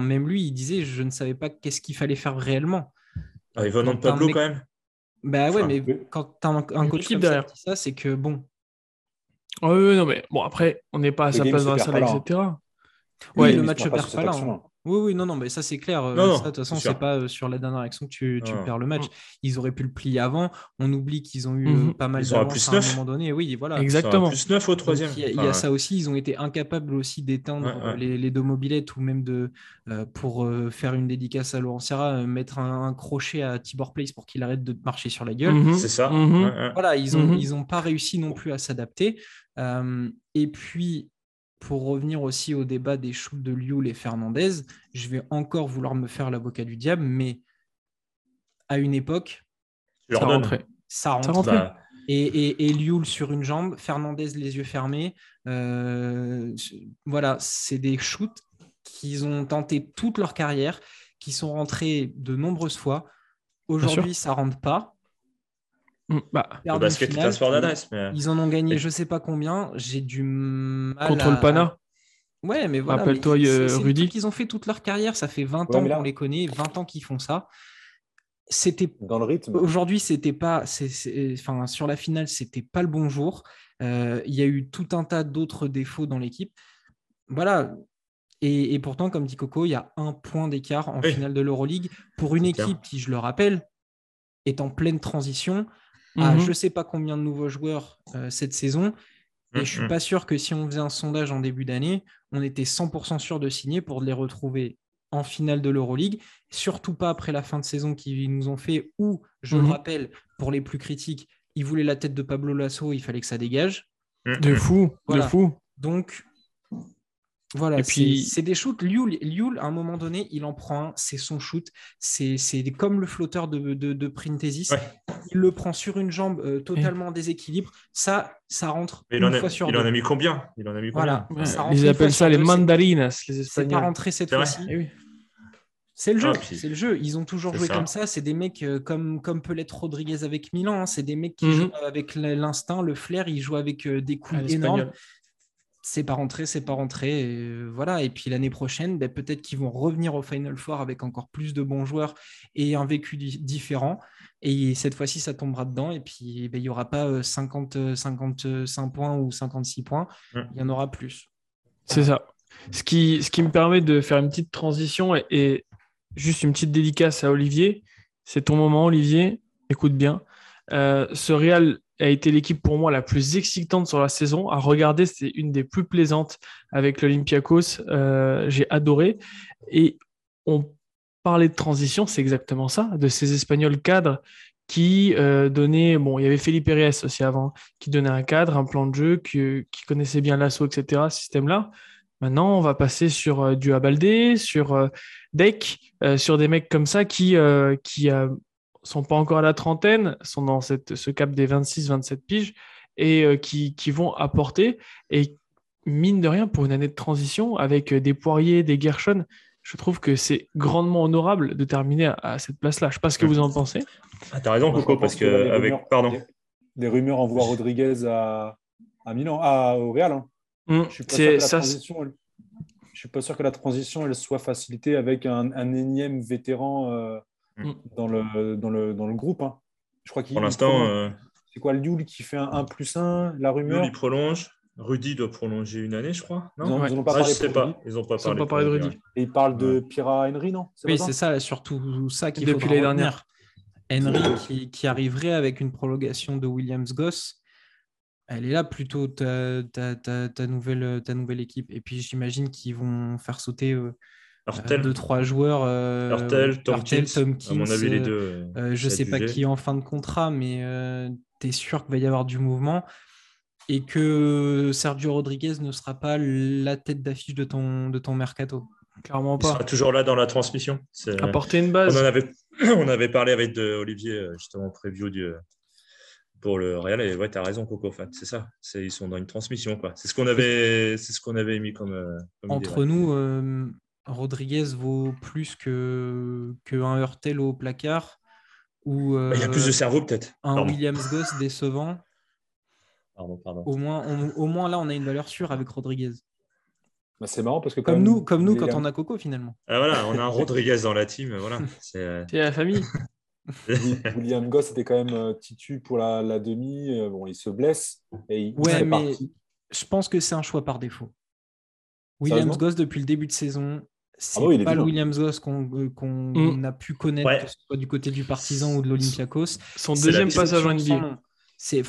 même lui, il disait « je ne savais pas qu'est-ce qu'il fallait faire réellement ». Ah, il va dans Pablo quand même. Bah ouais, mais quand t'as un coach comme ça, c'est que bon. Oui, non, mais bon, après, on n'est pas à sa place dans la salle, etc. Oui, le match ne perd pas là. Hein. Oui, non, mais ça c'est clair. Non, ça, de toute façon, c'est pas sur la dernière action que tu perds le match. Ils auraient pu le plier avant. On oublie qu'ils ont eu pas mal d'avance à un moment donné. Oui, voilà. Exactement. Plus 9 au troisième. Il y a ça aussi. Ils ont été incapables aussi d'éteindre les deux mobilettes ou même de pour faire une dédicace à Laurent Serra, mettre un crochet à Tibor Pleiss pour qu'il arrête de marcher sur la gueule. C'est ça. Voilà, ils ont pas réussi non plus à s'adapter. Et puis. Pour revenir aussi au débat des shoots de Llull et Fernandez, je vais encore vouloir me faire l'avocat du diable, mais à une époque, ça rentrait. Et Llull sur une jambe, Fernandez les yeux fermés. Voilà, c'est des shoots qu'ils ont tenté toute leur carrière, qui sont rentrés de nombreuses fois. Aujourd'hui, ça ne rentre pas. Le basket finale, est un sport d'adresse, mais... ils en ont gagné je sais pas combien. J'ai du mal contre le Pana. Ouais, mais voilà. Rappelle-toi, Rudy. Ils ont fait toute leur carrière. Ça fait 20 ans qu'on les connaît, 20 ans qu'ils font ça. C'était dans le rythme. Aujourd'hui, c'était pas. Enfin, sur la finale, c'était pas le bon jour. Il y a eu tout un tas d'autres défauts dans l'équipe. Voilà. Et pourtant, comme dit Coco, il y a un point d'écart en finale de l'EuroLeague pour une équipe qui, je le rappelle, est en pleine transition. À je ne sais pas combien de nouveaux joueurs cette saison. Et je ne suis pas sûr que si on faisait un sondage en début d'année, on était 100% sûr de signer pour les retrouver en finale de l'EuroLeague. Surtout pas après la fin de saison qu'ils nous ont fait où, je le rappelle, pour les plus critiques, ils voulaient la tête de Pablo Laso, il fallait que ça dégage. De fou. Donc, voilà, c'est des shoots. Llull, à un moment donné, il en prend un, c'est son shoot. C'est comme le flotteur de Printesis. Ouais. Il le prend sur une jambe totalement en déséquilibre. Ça rentre une fois sur deux. Il en a mis combien voilà. Ils appellent ça les mandarinas, les Espagnols. C'est pas rentré cette fois-ci. Oui. C'est le jeu. C'est le jeu. Ils ont toujours joué comme ça. C'est des mecs comme peut l'être Rodriguez avec Milan. Hein. C'est des mecs qui jouent avec l'instinct, le flair. Ils jouent avec des coups énormes. C'est pas rentré, et voilà. Et puis l'année prochaine, peut-être qu'ils vont revenir au Final Four avec encore plus de bons joueurs et un vécu différent. Et cette fois-ci, ça tombera dedans. Et puis, il n'y aura pas 55 points ou 56 points. Il y en aura plus. C'est ça. Ce qui me permet de faire une petite transition et juste une petite dédicace à Olivier. C'est ton moment, Olivier. Écoute bien. Ce Real a été l'équipe pour moi la plus excitante sur la saison. À regarder, c'était une des plus plaisantes avec l'Olympiakos. J'ai adoré. Et on parlait de transition, c'est exactement ça, de ces Espagnols cadres qui donnaient... Bon, il y avait Felipe Reyes aussi avant, qui donnait un cadre, un plan de jeu, qui connaissait bien l'assaut, etc., ce système-là. Maintenant, on va passer sur du Abaldé, sur Dek, sur des mecs comme ça qui sont pas encore à la trentaine, sont dans ce cap des 26-27 piges et qui vont apporter. Et mine de rien, pour une année de transition, avec des Poirier, des Guerschon, je trouve que c'est grandement honorable de terminer à cette place-là. Je ne sais pas ce que vous en pensez. Ah, tu as raison, Coco, parce que... Des rumeurs en voie Rodriguez à Milan, au Real. Hein. Je ne suis pas sûr que la transition elle soit facilitée avec un énième vétéran... Dans le groupe. Hein. Je crois qu'il... Pour l'instant... C'est quoi, Llull qui fait un 1+1, la rumeur Llull, il prolonge. Rudy doit prolonger une année, je crois. Non, ils n'ont pas parlé de Rudy. Ils n'ont pas parlé de Rudy. Et ils parlent de Pira Henry, non? Oui, c'est ça, surtout ça qu'il faut... Depuis l'année dernière. Henry qui arriverait avec une prolongation de Williams-Goss. Elle est là plutôt ta nouvelle équipe. Et puis, j'imagine qu'ils vont faire sauter... Hurtel. 2-3 joueurs, Hurtel, Tomkins, à mon avis, les deux, je sais pas qui est en fin de contrat, mais tu es sûr qu'il va y avoir du mouvement et que Sergio Rodriguez ne sera pas la tête d'affiche de ton mercato. Clairement pas. Il sera toujours là dans la transmission. C'est... Apporter une base. On avait parlé avec Olivier justement preview pour le Real, et ouais, tu as raison, Coco. En fait, c'est ça. Ils sont dans une transmission, quoi. C'est ce qu'on avait mis comme entre idée, nous. Rodriguez vaut plus qu'un Hurtel au placard ou il y a plus de cerveau peut-être. Un Williams-Goss décevant. Pardon. Au moins là on a une valeur sûre avec Rodriguez. Bah, c'est marrant parce que comme nous quand on a Coco finalement. Ah, voilà, on a un Rodriguez dans la team, voilà. C'est la famille. Williams-Goss était quand même titu pour la demi. Bon, il se blesse et il est parti. Je pense que c'est un choix par défaut. Williams-Goss, depuis le début de saison, c'est pas le Williams-Goss qu'on a pu connaître, que ce soit du côté du Partizan ou de l'Olympiakos. Son deuxième passage en NBA. C'est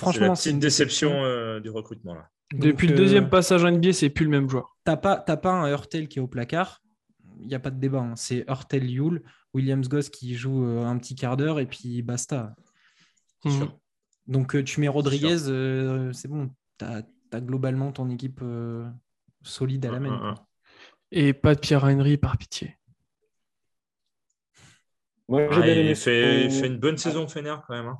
une déception du recrutement. Là. Depuis le deuxième passage en NBA, c'est plus le même joueur. T'as pas un Hurtel qui est au placard. Il n'y a pas de débat. Hein. C'est Hurtel, Llull, Williams-Goss qui joue un petit quart d'heure et puis basta. Sûr. Donc tu mets Rodriguez, c'est bon. T'as globalement ton équipe solide à la main. Et pas de Pierre-Henry par pitié. Ouais, il fait une bonne saison Fener quand même. Hein.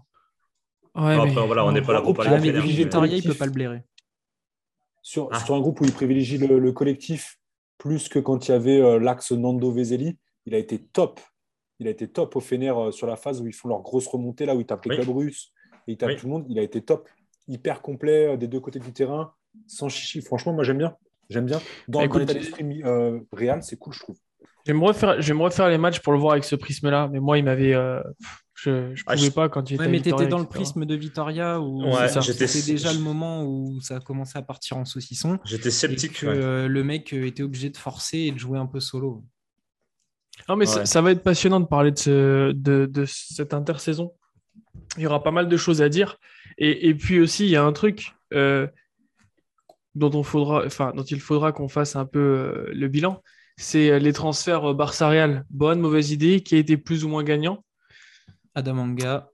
Ouais, enfin, après, voilà, on n'est pas là pour parler de Fener. Mais Poirier, il ne peut pas le blairer. Sur un groupe où il privilégie le collectif plus que quand il y avait l'axe Nando-Vesely, il a été top. Il a été top au Fener sur la phase où ils font leur grosse remontée, là où ils tapent les clubs russes et ils tapent tout le monde. Il a été top, hyper complet des deux côtés du terrain, sans chichi. Franchement, moi, j'aime bien. Dans l'état d'esprit Real, c'est cool, je trouve. Je vais me refaire les matchs pour le voir avec ce prisme-là, mais moi, il m'avait... Je pouvais pas quand j'étais à Vitoria. Mais t'étais dans le prisme de Vitoria, où c'était déjà le moment où ça commençait à partir en saucisson. J'étais sceptique. Que, le mec était obligé de forcer et de jouer un peu solo. Non, mais ça va être passionnant de parler de cette intersaison. Il y aura pas mal de choses à dire. Et puis aussi, il y a un truc dont il faudra qu'on fasse un peu le bilan. C'est les transferts Barça-Real. Bonne, mauvaise idée, qui a été plus ou moins gagnant. Adam Hanga.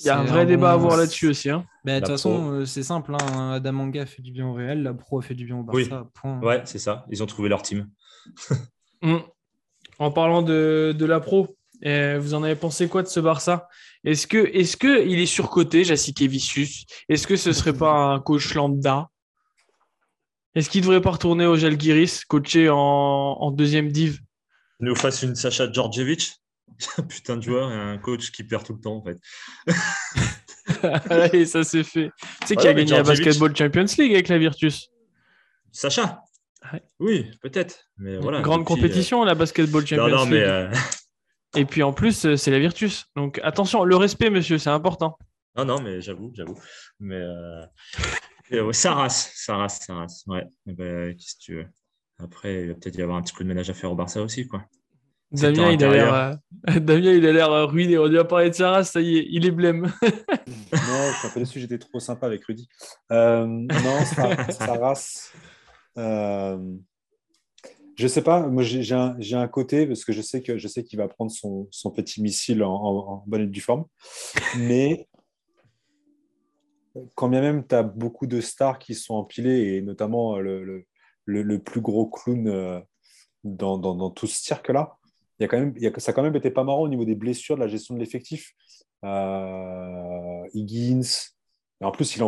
Il y a un vrai débat à avoir là-dessus aussi. Hein. De toute façon, c'est simple. Hein. Adam Hanga fait du bien au Real, la Pro a fait du bien au Barça. Oui. Point. Ouais, c'est ça. Ils ont trouvé leur team. En parlant de la Pro, vous en avez pensé quoi de ce Barça ? Est-ce que il est surcoté, Jasikevicius ? Est-ce que ce ne serait pas un coach lambda ? Est-ce qu'il ne devrait pas retourner au Zalgiris, coaché en deuxième div ? Nous fasse une Sacha Djordjevic ? Putain de joueur et un coach qui perd tout le temps en fait. Allez, ça c'est fait. Tu sais qui a gagné la Basketball Champions League avec la Virtus ? Sacha ? Oui, peut-être. Mais voilà, grande compétition la Basketball Champions League. Et puis en plus, c'est la Virtus. Donc attention, le respect, monsieur, c'est important. Non, mais j'avoue. Mais Saras. Ouais. Et qu'est-ce que tu veux ? Après, il va peut-être y avoir un petit coup de ménage à faire au Barça aussi, quoi. Damien, il a l'air ruiné. On lui a parlé de Saras, ça y est, il est blême. Je suis dessus, j'étais trop sympa avec Rudy. Saras. Je sais pas, moi j'ai un côté parce que je sais qu'il va prendre son petit missile en bonne et due forme, mais quand bien même tu as beaucoup de stars qui sont empilées et notamment le plus gros clown dans tout ce cirque là, ça a quand même été pas marrant au niveau des blessures, de la gestion de l'effectif. Higgins, et en plus c'est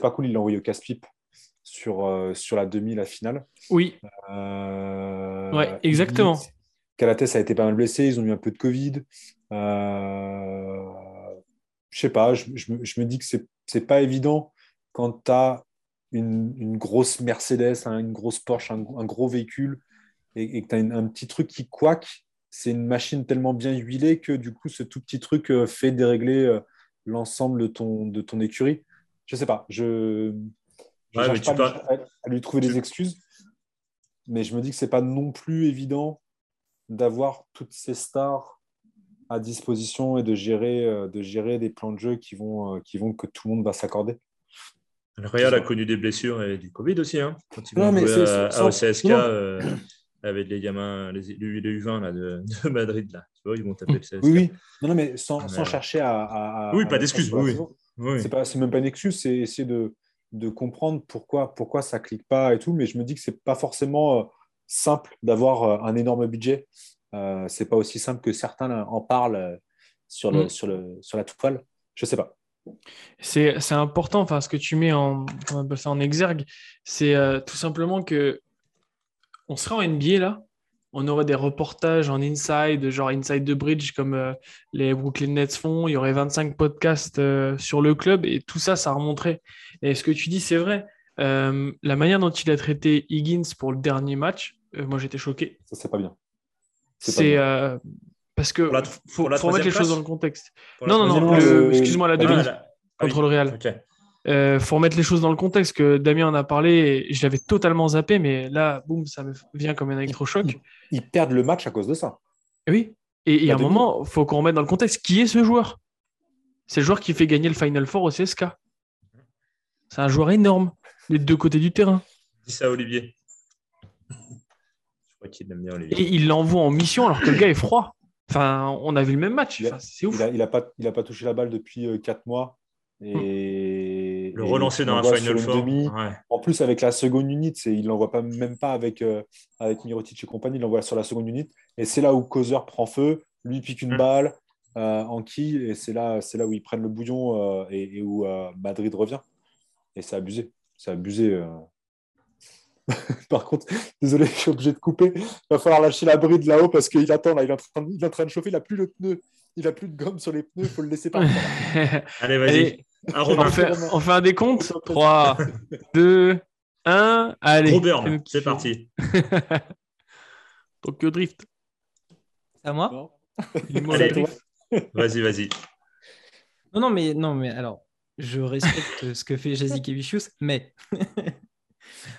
pas cool, il l'a envoyé au casse-pipe. Sur la finale. Oui. Ouais, exactement. Calathes a été pas mal blessé, ils ont eu un peu de Covid. Je sais pas, je me dis que c'est pas évident quand t'as une grosse Mercedes, une grosse Porsche, un gros véhicule et que t'as un petit truc qui couac. C'est une machine tellement bien huilée que du coup, ce tout petit truc fait dérégler l'ensemble de ton écurie. Je sais pas, je cherche pas à lui trouver des excuses, mais je me dis que c'est pas non plus évident d'avoir toutes ces stars à disposition et de gérer des plans de jeu qui vont que tout le monde va s'accorder. Le Real a connu des blessures et du Covid aussi, hein, quand ils vont jouer au CSK avec les gamins, les U20 là, de Madrid là, tu vois, ils vont taper le CSK. Oui. Non, mais sans chercher à. Oui, pas d'excuses. Oui. C'est même pas une excuse, c'est essayer de comprendre pourquoi ça clique pas et tout, mais je me dis que c'est pas forcément simple d'avoir un énorme budget. C'est pas aussi simple que certains en parlent sur la toile. Je sais pas. C'est important, enfin ce que tu mets en exergue, c'est tout simplement que on serait en NBA là, on aurait des reportages en inside, genre Inside the Bridge comme les Brooklyn Nets font. Il y aurait 25 podcasts sur le club et tout ça, ça remonterait. Et ce que tu dis, c'est vrai. La manière dont il a traité Higgins pour le dernier match, moi, j'étais choqué. Ça, c'est pas bien. C'est pas bien. Parce que faut remettre les choses dans le contexte. Non, excuse-moi, la demi contre le Real. Okay. Faut remettre les choses dans le contexte, que Damien en a parlé, et je l'avais totalement zappé, mais là, boum, ça me vient comme un électrochoc. Ils perdent le match à cause de ça. Oui, et à un moment, il faut qu'on remette dans le contexte. Qui est ce joueur ? C'est le joueur qui fait gagner le Final Four au CSK. C'est un joueur énorme, des deux côtés du terrain. Dis ça à Olivier. Je crois qu'il l'aime bien, Olivier. Et il l'envoie en mission alors que le gars est froid. Enfin, on a vu le même match. Enfin, c'est ouf. Il n'a pas touché la balle depuis 4 mois. Et le relancer dans la Final Four. Ouais. En plus, avec la seconde unité, il ne l'envoie pas, même pas avec Mirotic et compagnie, il l'envoie sur la seconde unité. Et c'est là où Causeur prend feu, lui pique une balle en qui, et c'est là où ils prennent le bouillon et où Madrid revient. Et c'est abusé. C'est abusé. Par contre, désolé, je suis obligé de couper. Il va falloir lâcher la bride là-haut parce qu'il attend. Là, il est en train de chauffer, il n'a plus le pneu. Il n'a plus de gomme sur les pneus, il faut le laisser partir. Allez, vas-y. Allez, on fait un décompte. 3, 2, 1. Allez. Robert, c'est parti. Donc, drift. C'est à moi ? Allez, vas-y. Non, mais alors, je respecte ce que fait Jasikevicius, mais...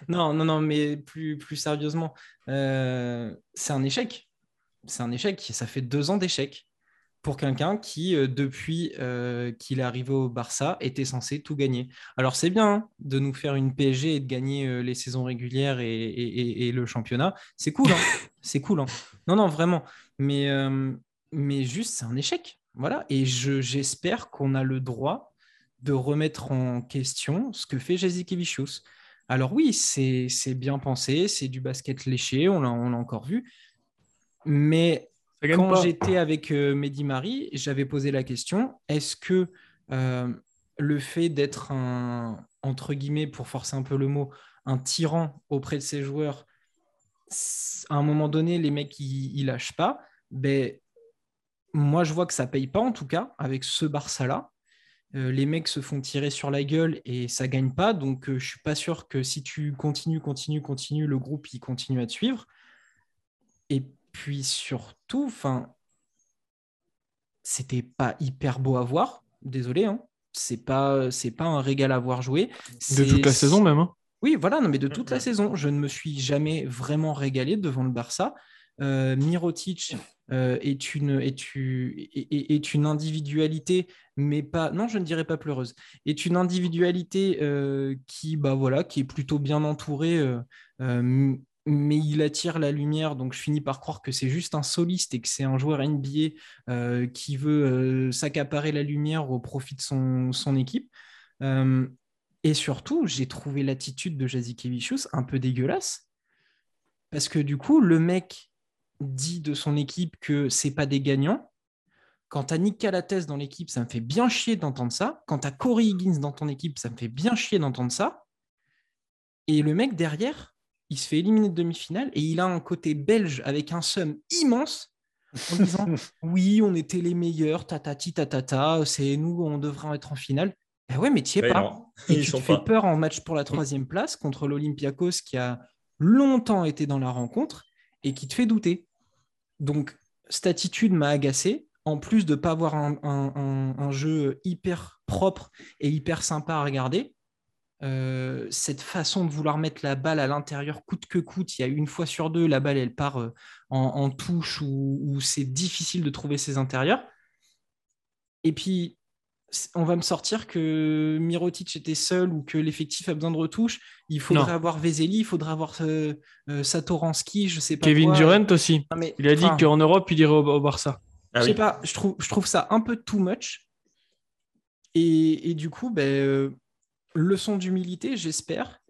non, mais plus sérieusement, c'est un échec. C'est un échec. Ça fait 2 ans d'échec pour quelqu'un qui, depuis qu'il est arrivé au Barça, était censé tout gagner. Alors, c'est bien hein, de nous faire une PSG et de gagner les saisons régulières et le championnat. C'est cool, hein. C'est cool. Hein. Non, vraiment. Mais juste, c'est un échec. Voilà. Et j'espère qu'on a le droit de remettre en question ce que fait Jasikevicius. Alors oui, c'est bien pensé. C'est du basket léché. On l'a encore vu. Mais... Quand j'étais avec Mehdi Marie, j'avais posé la question, est-ce que le fait d'être un, entre guillemets, pour forcer un peu le mot, un tyran auprès de ses joueurs, à un moment donné, les mecs, ils lâchent pas. Ben, moi, je vois que ça paye pas, en tout cas, avec ce Barça-là. Les mecs se font tirer sur la gueule et ça gagne pas. Donc, je suis pas sûr que si tu continues, le groupe, il continue à te suivre. Et puis surtout, c'était pas hyper beau à voir, désolé, hein. C'est pas un régal à voir jouer. De toute la saison même. Hein. Oui, voilà, non, mais de toute la saison, je ne me suis jamais vraiment régalé devant le Barça. Mirotic est une individualité, mais pas, non, je ne dirais pas pleureuse, est une individualité qui est plutôt bien entourée. Mais il attire la lumière, donc je finis par croire que c'est juste un soliste et que c'est un joueur NBA qui veut s'accaparer la lumière au profit de son équipe. Et surtout, j'ai trouvé l'attitude de Jasikevicius un peu dégueulasse, parce que du coup, le mec dit de son équipe que c'est pas des gagnants. Quand t'as Nick Calathes dans l'équipe, ça me fait bien chier d'entendre ça. Quand t'as Corey Higgins dans ton équipe, ça me fait bien chier d'entendre ça. Et le mec derrière... il se fait éliminer de demi-finale et il a un côté belge avec un seum immense en disant « Oui, on était les meilleurs, tatati, tatata, c'est nous, on devrait être en finale. » Ben ouais, mais t'y es pas. Non. Et tu te fais peur en match pour la 3e place contre l'Olympiakos qui a longtemps été dans la rencontre et qui te fait douter. Donc, cette attitude m'a agacé. En plus de ne pas avoir un jeu hyper propre et hyper sympa à regarder, cette façon de vouloir mettre la balle à l'intérieur coûte que coûte, il y a une fois sur deux la balle elle part en touche où c'est difficile de trouver ses intérieurs. Et puis on va me sortir que Mirotic était seul ou que l'effectif a besoin de retouches, il faudrait avoir Vesely, il faudrait avoir Satoranski, je sais pas Kevin quoi. Durant aussi, non, mais, il a dit qu'en Europe il irait au Barça. Ah, je sais pas, je trouve ça un peu too much et du coup leçon d'humilité, j'espère.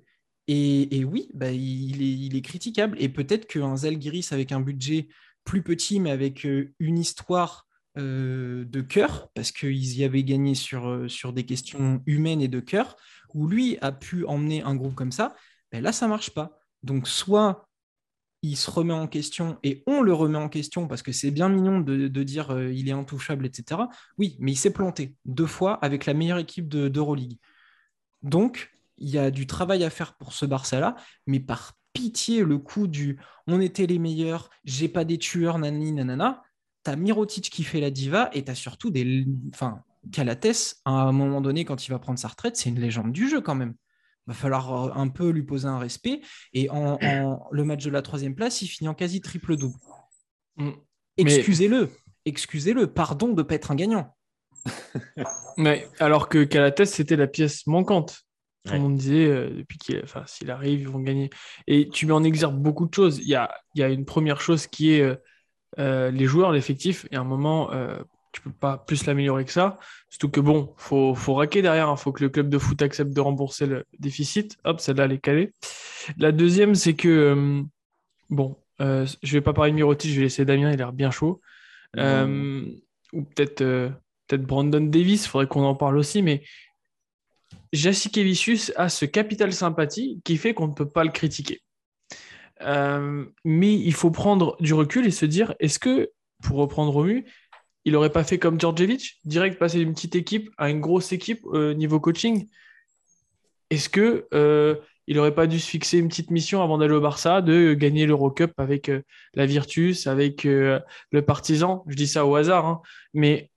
Et oui, il est critiquable. Et peut-être qu'un Zalgiris avec un budget plus petit, mais avec une histoire de cœur, parce qu'ils y avaient gagné sur des questions humaines et de cœur, où lui a pu emmener un groupe comme ça, là, ça ne marche pas. Donc, soit il se remet en question et on le remet en question, parce que c'est bien mignon de dire il est intouchable, etc. Oui, mais il s'est planté 2 fois avec la meilleure équipe d'EuroLeague. Donc, il y a du travail à faire pour ce Barça-là, mais par pitié, le coup du « on était les meilleurs, j'ai pas des tueurs, nanani, nanana », t'as Mirotic qui fait la diva et t'as surtout des... Enfin, Calathes, à un moment donné, quand il va prendre sa retraite, c'est une légende du jeu quand même. Il va falloir un peu lui poser un respect. Et le match de la troisième place, il finit en quasi triple-double. Excusez-le, pardon de ne pas être un gagnant. Mais, alors que Calathes, c'était la pièce manquante. Tout le monde disait, depuis s'il arrive, ils vont gagner. Et tu mets en exergue beaucoup de choses. Il y a une première chose qui est les joueurs, l'effectif. Et à un moment, tu ne peux pas plus l'améliorer que ça. Surtout que bon, faut raquer derrière. Il faut que le club de foot accepte de rembourser le déficit. Hop, celle-là, elle est calée. La deuxième, c'est que... je ne vais pas parler de Mirotic, je vais laisser Damien, il a l'air bien chaud. Ou peut-être Brandon Davies, il faudrait qu'on en parle aussi, mais... Jasikevicius a ce capital sympathie qui fait qu'on ne peut pas le critiquer. Mais il faut prendre du recul et se dire, est-ce que, pour reprendre Romu, il n'aurait pas fait comme Djordjevic, direct passer d'une petite équipe à une grosse équipe niveau coaching ? Est-ce que il n'aurait pas dû se fixer une petite mission avant d'aller au Barça, de gagner l'Eurocup avec la Virtus, avec le Partizan ? Je dis ça au hasard, mais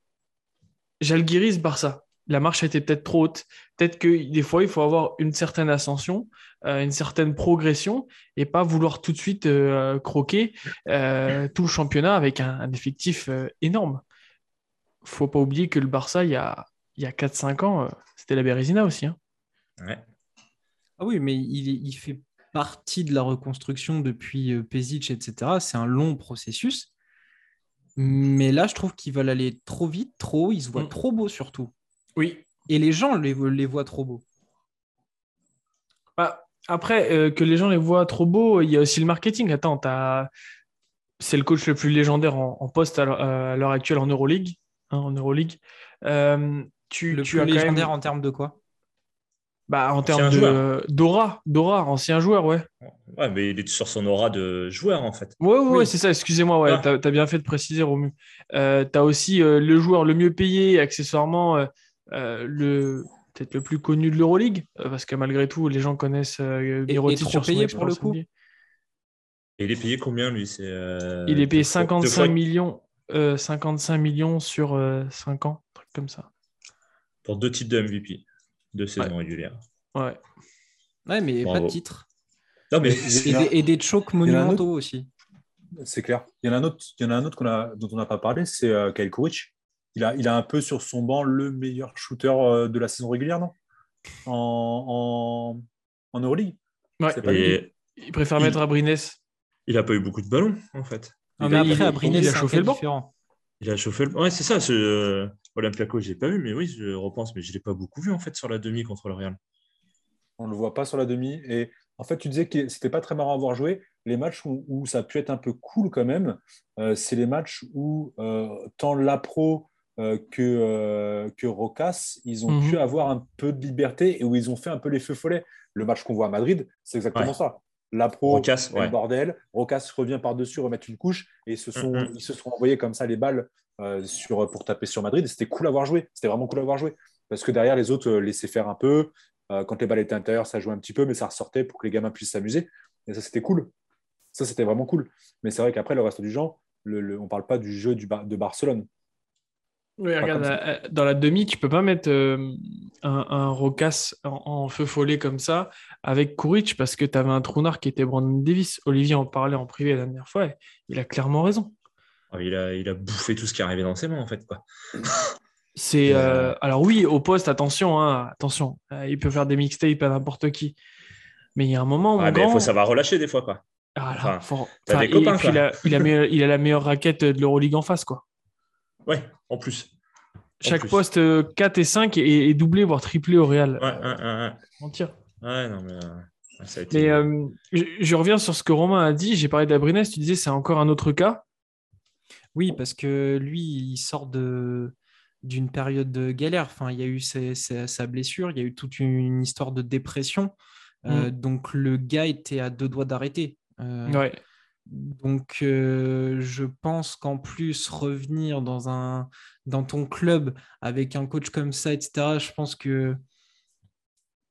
Zalgiris, Barça. La marche était peut-être trop haute. Peut-être que des fois, il faut avoir une certaine ascension, une certaine progression et pas vouloir tout de suite croquer tout le championnat avec un effectif énorme. Il ne faut pas oublier que le Barça, il y a 4-5 ans, c'était la Bérésina aussi. Ah oui, mais il fait partie de la reconstruction depuis Pesic, etc. C'est un long processus. Mais là, je trouve qu'ils veulent aller trop vite, trop haut. Ils se voient trop beaux surtout. Oui. Et les gens les voient trop beaux. Bah, après, que les gens les voient trop beaux, il y a aussi le marketing. Attends, c'est le coach le plus légendaire en poste à l'heure actuelle en EuroLeague. En EuroLeague. Tu as légendaire quand même... en termes de quoi ? Bah, en termes d'aura, ancien joueur, ouais. Ouais, mais il est sur son aura de joueur, en fait. Ouais, c'est ça, excusez-moi, ouais, t'as bien fait de préciser, Romu. T'as aussi le joueur le mieux payé, accessoirement... peut-être le plus connu de l'Euroleague, parce que malgré tout, les gens connaissent Mirotic sur son payé pour le coup. Et il est payé combien, lui ? Il est payé 55 millions sur 5 ans, un truc comme ça. Pour 2 titres de MVP, 2 saisons régulières. Ouais, mais bravo. Pas de titre. Non, mais... et des chocs monumentaux aussi. C'est clair. Il y en a un autre dont on n'a pas parlé, c'est Kyle Kuric. Il a un peu sur son banc le meilleur shooter de la saison régulière, non ? En Euroleague. Ouais. Il préfère mettre Abrines. Il n'a pas eu beaucoup de ballons, en fait. Mais après, Abrines, il a chauffé le banc. Ouais, c'est ça. Ce Olympiakos, je ne l'ai pas vu, mais oui, je repense. Mais je ne l'ai pas beaucoup vu, en fait, sur la demi contre le Real. On ne le voit pas sur la demi. Et en fait, tu disais que c'était pas très marrant à avoir joué. Les matchs où ça a pu être un peu cool, quand même, c'est les matchs où tant la pro... que Rocas, ils ont pu avoir un peu de liberté et où ils ont fait un peu les feux follets. Le match qu'on voit à Madrid, c'est exactement ça. La pro, Rocas, le bordel. Rocas revient par-dessus, remettre une couche et ils se sont envoyés comme ça les balles pour taper sur Madrid. Et c'était cool à voir jouer. C'était vraiment cool à voir jouer. Parce que derrière, les autres laissaient faire un peu. Quand les balles étaient intérieures, ça jouait un petit peu, mais ça ressortait pour que les gamins puissent s'amuser. Et ça, c'était cool. Ça, c'était vraiment cool. Mais c'est vrai qu'après, le reste du genre, on ne parle pas du jeu de Barcelone. Oui, regarde, dans la demi, tu peux pas mettre un Rocas en feu follet comme ça avec Kuric parce que tu avais un trounard qui était Brandon Davies. Olivier en parlait en privé la dernière fois et il a clairement raison. Il a bouffé tout ce qui arrivait dans ses mains, en fait, quoi. C'est alors oui, au poste, attention, il peut faire des mixtapes à n'importe qui. Mais il y a un moment où il faut savoir relâcher des fois, quoi. Il a la meilleure raquette de l'Euroleague en face, quoi. Ouais, en plus. Chaque poste 4 et 5 est doublé, voire triplé au Real. Mentir. Ouais, non, mais ça a été. Mais je reviens sur ce que Romain a dit. J'ai parlé d'Abrines. Tu disais c'est encore un autre cas. Oui, parce que lui, il sort d'une période de galère. Enfin, il y a eu sa blessure. Il y a eu toute une histoire de dépression. Donc, le gars était à 2 doigts d'arrêter. Ouais. Donc, je pense qu'en plus, revenir dans ton club avec un coach comme ça, etc., je pense que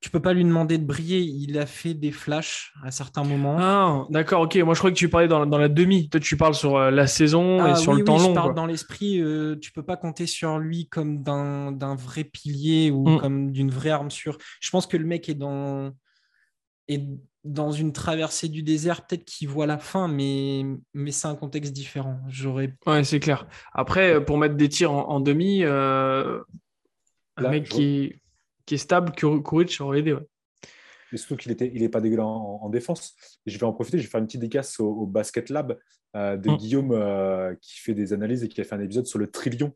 tu peux pas lui demander de briller. Il a fait des flashs à certains moments. Ah, d'accord, ok. Moi, je crois que tu parlais dans la demi. Toi, tu parles sur la saison et sur le temps long. Je parle dans l'esprit. Tu peux pas compter sur lui comme d'un vrai pilier ou comme d'une vraie arme sûre. Je pense que le mec est dans une traversée du désert, peut-être qu'il voit la fin, mais c'est un contexte différent. Ouais, c'est clair. Après, pour mettre des tirs en demi, un mec qui est stable, Kuric aurait aidé. Ouais. Mais surtout qu'il n'est pas dégueulasse en défense. Et je vais en profiter, je vais faire une petite dédicace au Basket Lab de Guillaume qui fait des analyses et qui a fait un épisode sur le trillion.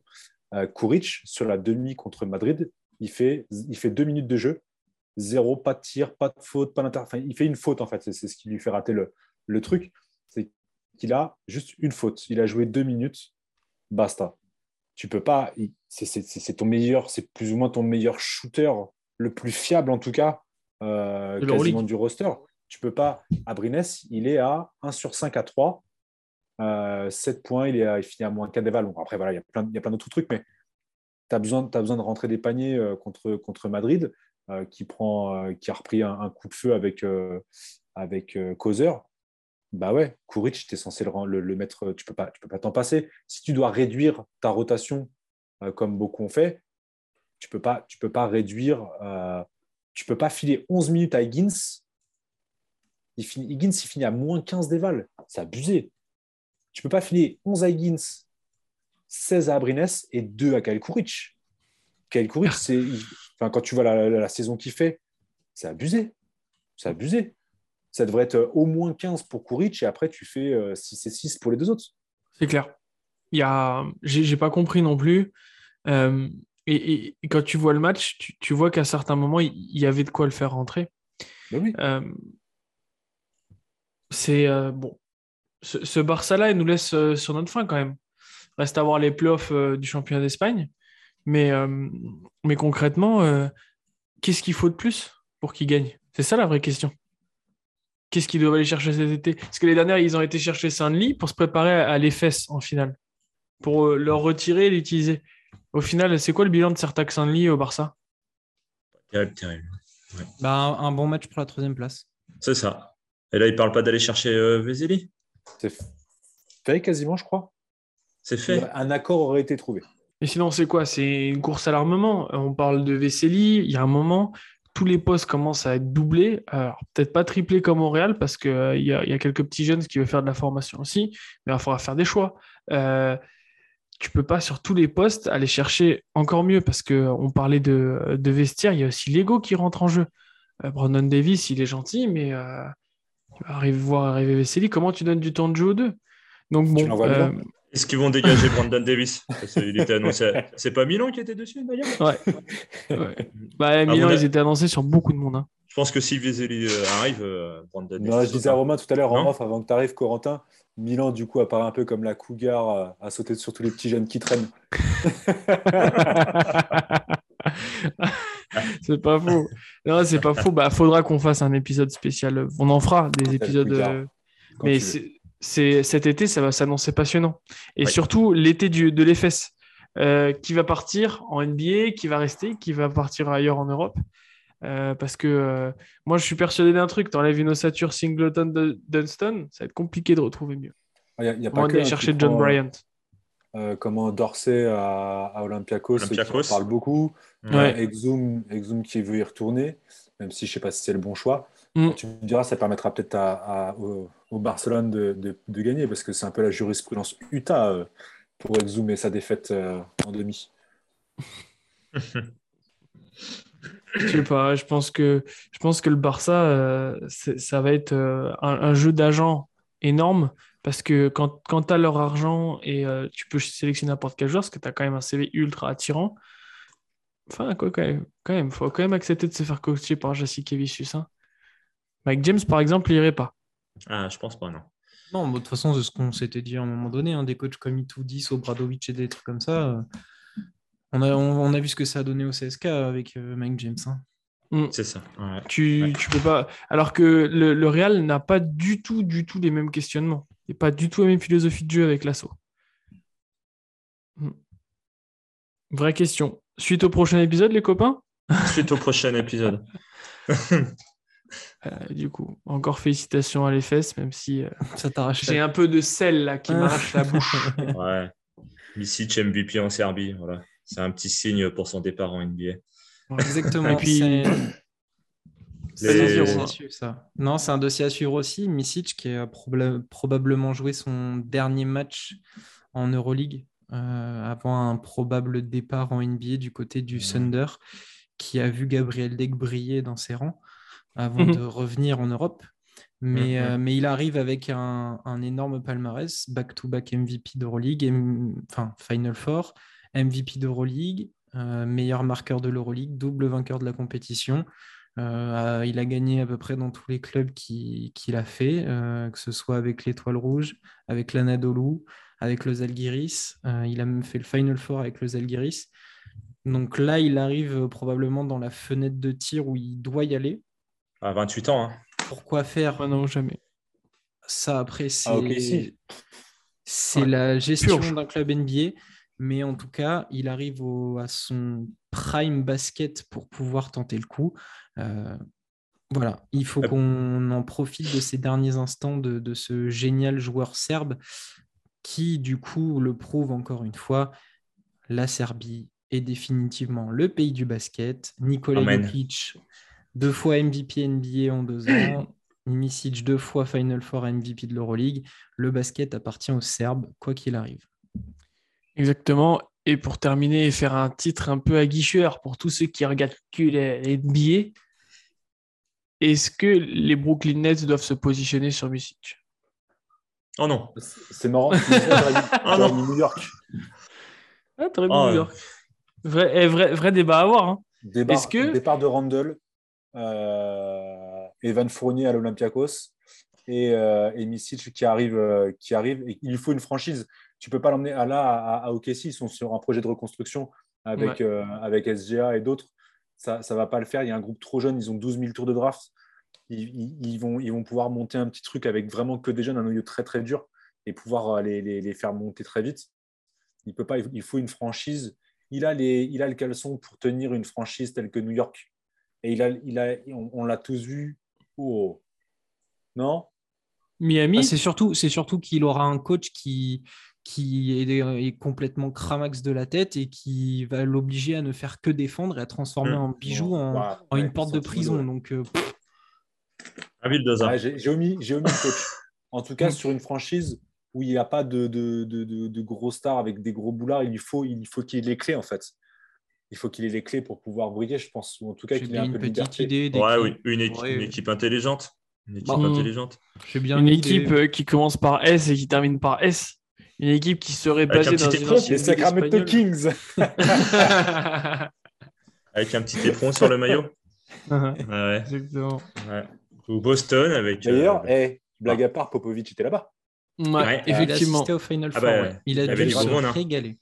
Kuric, sur la demi contre Madrid, il fait 2 minutes de jeu. 0, pas de tir, pas de faute, pas d'inter... Enfin, il fait une faute, en fait. C'est ce qui lui fait rater le truc. C'est qu'il a juste une faute. Il a joué 2 minutes, basta. Tu peux pas... C'est ton meilleur... C'est plus ou moins ton meilleur shooter, le plus fiable, en tout cas, quasiment du roster. Tu peux pas... Abrines, il est à 1 sur 5 à 3. 7 points, il finit à moins 4 des ballons. Après, voilà, il y a plein d'autres trucs, mais tu as besoin de rentrer des paniers contre Madrid. Qui a repris un coup de feu avec Causeur, bah ouais, Kuric, tu es censé le mettre, tu peux pas t'en passer. Si tu dois réduire ta rotation, comme beaucoup ont fait, tu peux pas réduire, tu peux pas filer 11 minutes à Higgins. Higgins finit à moins 15 déval, c'est abusé. Tu peux pas filer 11 à Higgins, 16 à Abrines et 2 à Kyle Kuric. Kyle Kuric, c'est... Enfin, quand tu vois la saison qu'il fait, c'est abusé. C'est abusé. Ça devrait être au moins 15 pour Kuric et après, tu fais 6 et 6 pour les deux autres. C'est clair. J'ai pas compris non plus. Et quand tu vois le match, tu vois qu'à certains moments, il y avait de quoi le faire rentrer. Ben oui. Ce Barça-là, il nous laisse sur notre fin quand même. Reste à voir les playoffs du championnat d'Espagne. Mais concrètement, qu'est-ce qu'il faut de plus pour qu'ils gagnent ? C'est ça la vraie question. Qu'est-ce qu'ils doivent aller chercher cet été ? Parce que les dernières, ils ont été chercher Saint-Denis pour se préparer à l'EFES en finale, pour leur retirer et l'utiliser. Au final, c'est quoi le bilan de Sertak Saint-Denis au Barça ? Terrible. Ouais. Un bon match pour la 3e place. C'est ça. Et là, ils ne parlent pas d'aller chercher Vesely ? C'est fait quasiment, je crois. C'est fait. Un accord aurait été trouvé. Mais sinon, c'est quoi ? C'est une course à l'armement. On parle de Vesely, il y a un moment, tous les postes commencent à être doublés. Alors, peut-être pas triplés comme au Real, parce qu'il y a quelques petits jeunes qui veulent faire de la formation aussi, mais il faudra faire des choix. Tu peux pas, sur tous les postes, aller chercher encore mieux, parce qu'on parlait de vestiaire, il y a aussi l'ego qui rentre en jeu. Brandon Davies, il est gentil, mais tu vas voir arriver Vesely, comment tu donnes du temps de jeu aux deux ? Donc, bon... Est-ce qu'ils vont dégager Brandon Davies ? Il était annoncé. C'est pas Milan qui était dessus d'ailleurs ? Ouais. Milan, ils étaient annoncés sur beaucoup de monde. Hein. Je pense que si Vesely arrive, Brandon Davies. Non, je disais à Romain tout à l'heure en off, avant que tu arrives, Corentin, Milan, du coup, apparaît un peu comme la cougar à sauter sur tous les petits jeunes qui traînent. C'est pas faux. Non, c'est pas faux. Faudra qu'on fasse un épisode spécial. On en fera des épisodes. Mais c'est. Cet été, ça va s'annoncer passionnant. Et surtout, l'été de l'EFES, qui va partir en NBA, qui va rester, qui va partir ailleurs en Europe. Parce que moi, je suis persuadé d'un truc. T'enlèves une ossature Singleton Dunston, ça va être compliqué de retrouver mieux. Il y a pas que aller chercher John Bryant. Comment Dorsey à Olympiakos. Qui en parle beaucoup. Ouais. Exum qui veut y retourner, même si je ne sais pas si c'est le bon choix. Tu me diras, ça permettra peut-être au Barcelone de gagner, parce que c'est un peu la jurisprudence Utah pour exhumer sa défaite en demi. Je sais pas, je pense que le Barça, ça va être un jeu d'agents énorme, parce que quand tu as leur argent et tu peux sélectionner n'importe quel joueur, parce que tu as quand même un CV ultra attirant. Enfin, quoi, quand même, faut quand même accepter de se faire coacher par Jasikevicius, hein. Mike James, par exemple, il n'irait pas. Ah, je pense pas, non. Non, mais de toute façon, c'est ce qu'on s'était dit à un moment donné, hein, des coachs comme Itoudis, Obradovic et des trucs comme ça, on a vu ce que ça a donné au CSK avec Mike James. Hein. C'est ça. Ouais. Tu peux pas. Alors que le Real n'a pas du tout les mêmes questionnements et pas du tout la même philosophie de jeu avec Lasso. Vraie question. Suite au prochain épisode, les copains ? Suite au prochain épisode. Du coup, encore félicitations à les fesses, même si ça t'arrache. J'ai un peu de sel là qui m'arrache la bouche. Ouais. Micic MVP en Serbie, voilà. C'est un petit signe pour son départ en NBA. Exactement. Et puis, c'est un dossier à suivre, ça. Non, c'est un dossier à suivre aussi. Micic qui a probablement joué son dernier match en EuroLeague avant un probable départ en NBA du côté du Thunder, qui a vu Gabriel Dek briller dans ses rangs avant de revenir en Europe. Mais il arrive avec un énorme palmarès, back-to-back MVP d'EuroLeague, enfin Final Four, MVP d'EuroLeague, meilleur marqueur de l'EuroLeague, double vainqueur de la compétition. Il a gagné à peu près dans tous les clubs qu'il a fait, que ce soit avec l'Étoile Rouge, avec l'Anadolu, avec le Zalgiris. Il a même fait le Final Four avec le Zalgiris. Donc là, il arrive probablement dans la fenêtre de tir où il doit y aller. À 28 ans. Hein. Pourquoi faire maintenant jamais? Ça, après, c'est la gestion d'un club NBA. Mais en tout cas, il arrive à son prime basket pour pouvoir tenter le coup. Voilà, il faut qu'on en profite de ces derniers instants de ce génial joueur serbe qui, du coup, le prouve encore une fois. La Serbie est définitivement le pays du basket. Nikola Jokic, 2 fois MVP NBA en 2 ans. Micic, 2 fois Final Four MVP de l'Euroleague. Le basket appartient aux Serbes, quoi qu'il arrive. Exactement. Et pour terminer, faire un titre un peu aguicheur pour tous ceux qui regardent que les NBA, est-ce que les Brooklyn Nets doivent se positionner sur Micic? Oh non. C'est marrant. J'aurais mis New York. Ah, t'aurais mis New York. Vrai débat à avoir. Hein. Départ de Randle, Evan Fournier à l'Olympiakos et Micic qui arrive. Et il faut une franchise. Tu ne peux pas l'emmener à OKC. Ils sont sur un projet de reconstruction avec SGA et d'autres. Ça ne va pas le faire. Il y a un groupe trop jeune. Ils ont 12 000 tours de draft. Ils vont pouvoir monter un petit truc avec vraiment que des jeunes, un noyau très, très dur et pouvoir les faire monter très vite. Il peut pas. Il faut une franchise. Il a le caleçon pour tenir une franchise telle que New York. Et on l'a tous vu. Oh. Non ? Miami. C'est surtout qu'il aura un coach qui est complètement cramax de la tête et qui va l'obliger à ne faire que défendre et à transformer un bijou en une porte de prison. Donc, j'ai omis le coach. En tout cas, sur une franchise où il n'y a pas de gros stars avec des gros boulards, il faut qu'il ait les clés en fait. Il faut qu'il ait les clés pour pouvoir briller, je pense. Ou en tout cas, qu'il ait un peu de liberté. Une équipe intelligente. Une équipe intelligente. Une équipe qui commence par S et qui termine par S. Une équipe qui serait basée dans une ancienne ligue espagnole. Les Sacramento Kings. Avec un petit éperon sur le maillot. Ouais. Exactement. Ouais. Ou Boston avec. D'ailleurs, blague à part, Popovic était là-bas. Ouais, effectivement. Il a assisté au Final Four. Il a dû se régaler.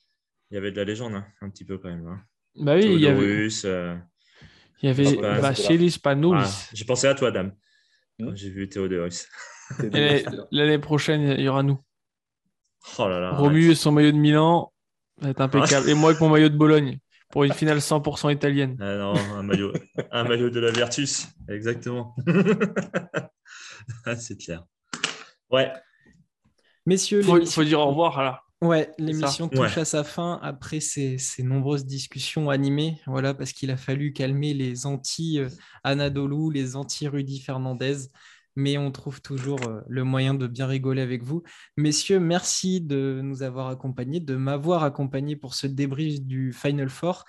Il y avait de la légende, hein, un petit peu quand même. Hein. Bah oui, il y avait. Il y avait Vasilije Micic. J'ai pensé à toi, dame. J'ai vu Théodorus. L'année prochaine, il y aura nous. Oh là là, Romu et son maillot de Milan, ça va être impeccable. Et moi avec mon maillot de Bologne, pour une finale 100% italienne. Ah non, un maillot de la Virtus, exactement. C'est clair. Ouais. Messieurs, il faut dire au revoir là. Ouais, l'émission touche à sa fin après ces nombreuses discussions animées, voilà, parce qu'il a fallu calmer les anti-Anadolu, les anti-Rudy Fernandez, mais on trouve toujours le moyen de bien rigoler avec vous. Messieurs, merci de nous avoir accompagnés, de m'avoir accompagné pour ce débrief du Final Four.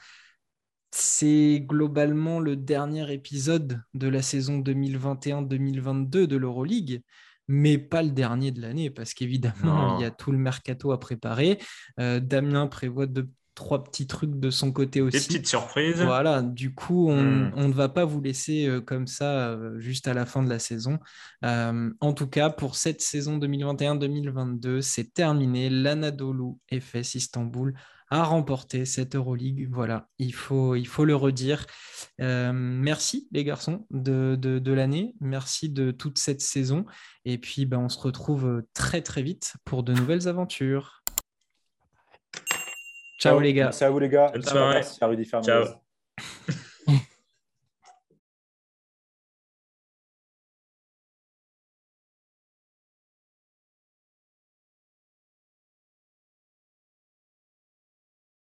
C'est globalement le dernier épisode de la saison 2021-2022 de l'EuroLeague. Mais pas le dernier de l'année, parce qu'évidemment, il y a tout le mercato à préparer. Damien prévoit 2-3 petits trucs de son côté aussi. Des petites surprises. Voilà, du coup, on ne va pas vous laisser comme ça juste à la fin de la saison. En tout cas, pour cette saison 2021-2022, c'est terminé. L'Anadolu Efes Istanbul a remporté cette EuroLeague. Voilà, il faut le redire. Merci les garçons de l'année. Merci de toute cette saison. Et puis, on se retrouve très, très vite pour de nouvelles aventures. Ciao les gars. Merci à vous les gars. Bonne soirée. Merci à Rudy Fernandez. Ciao.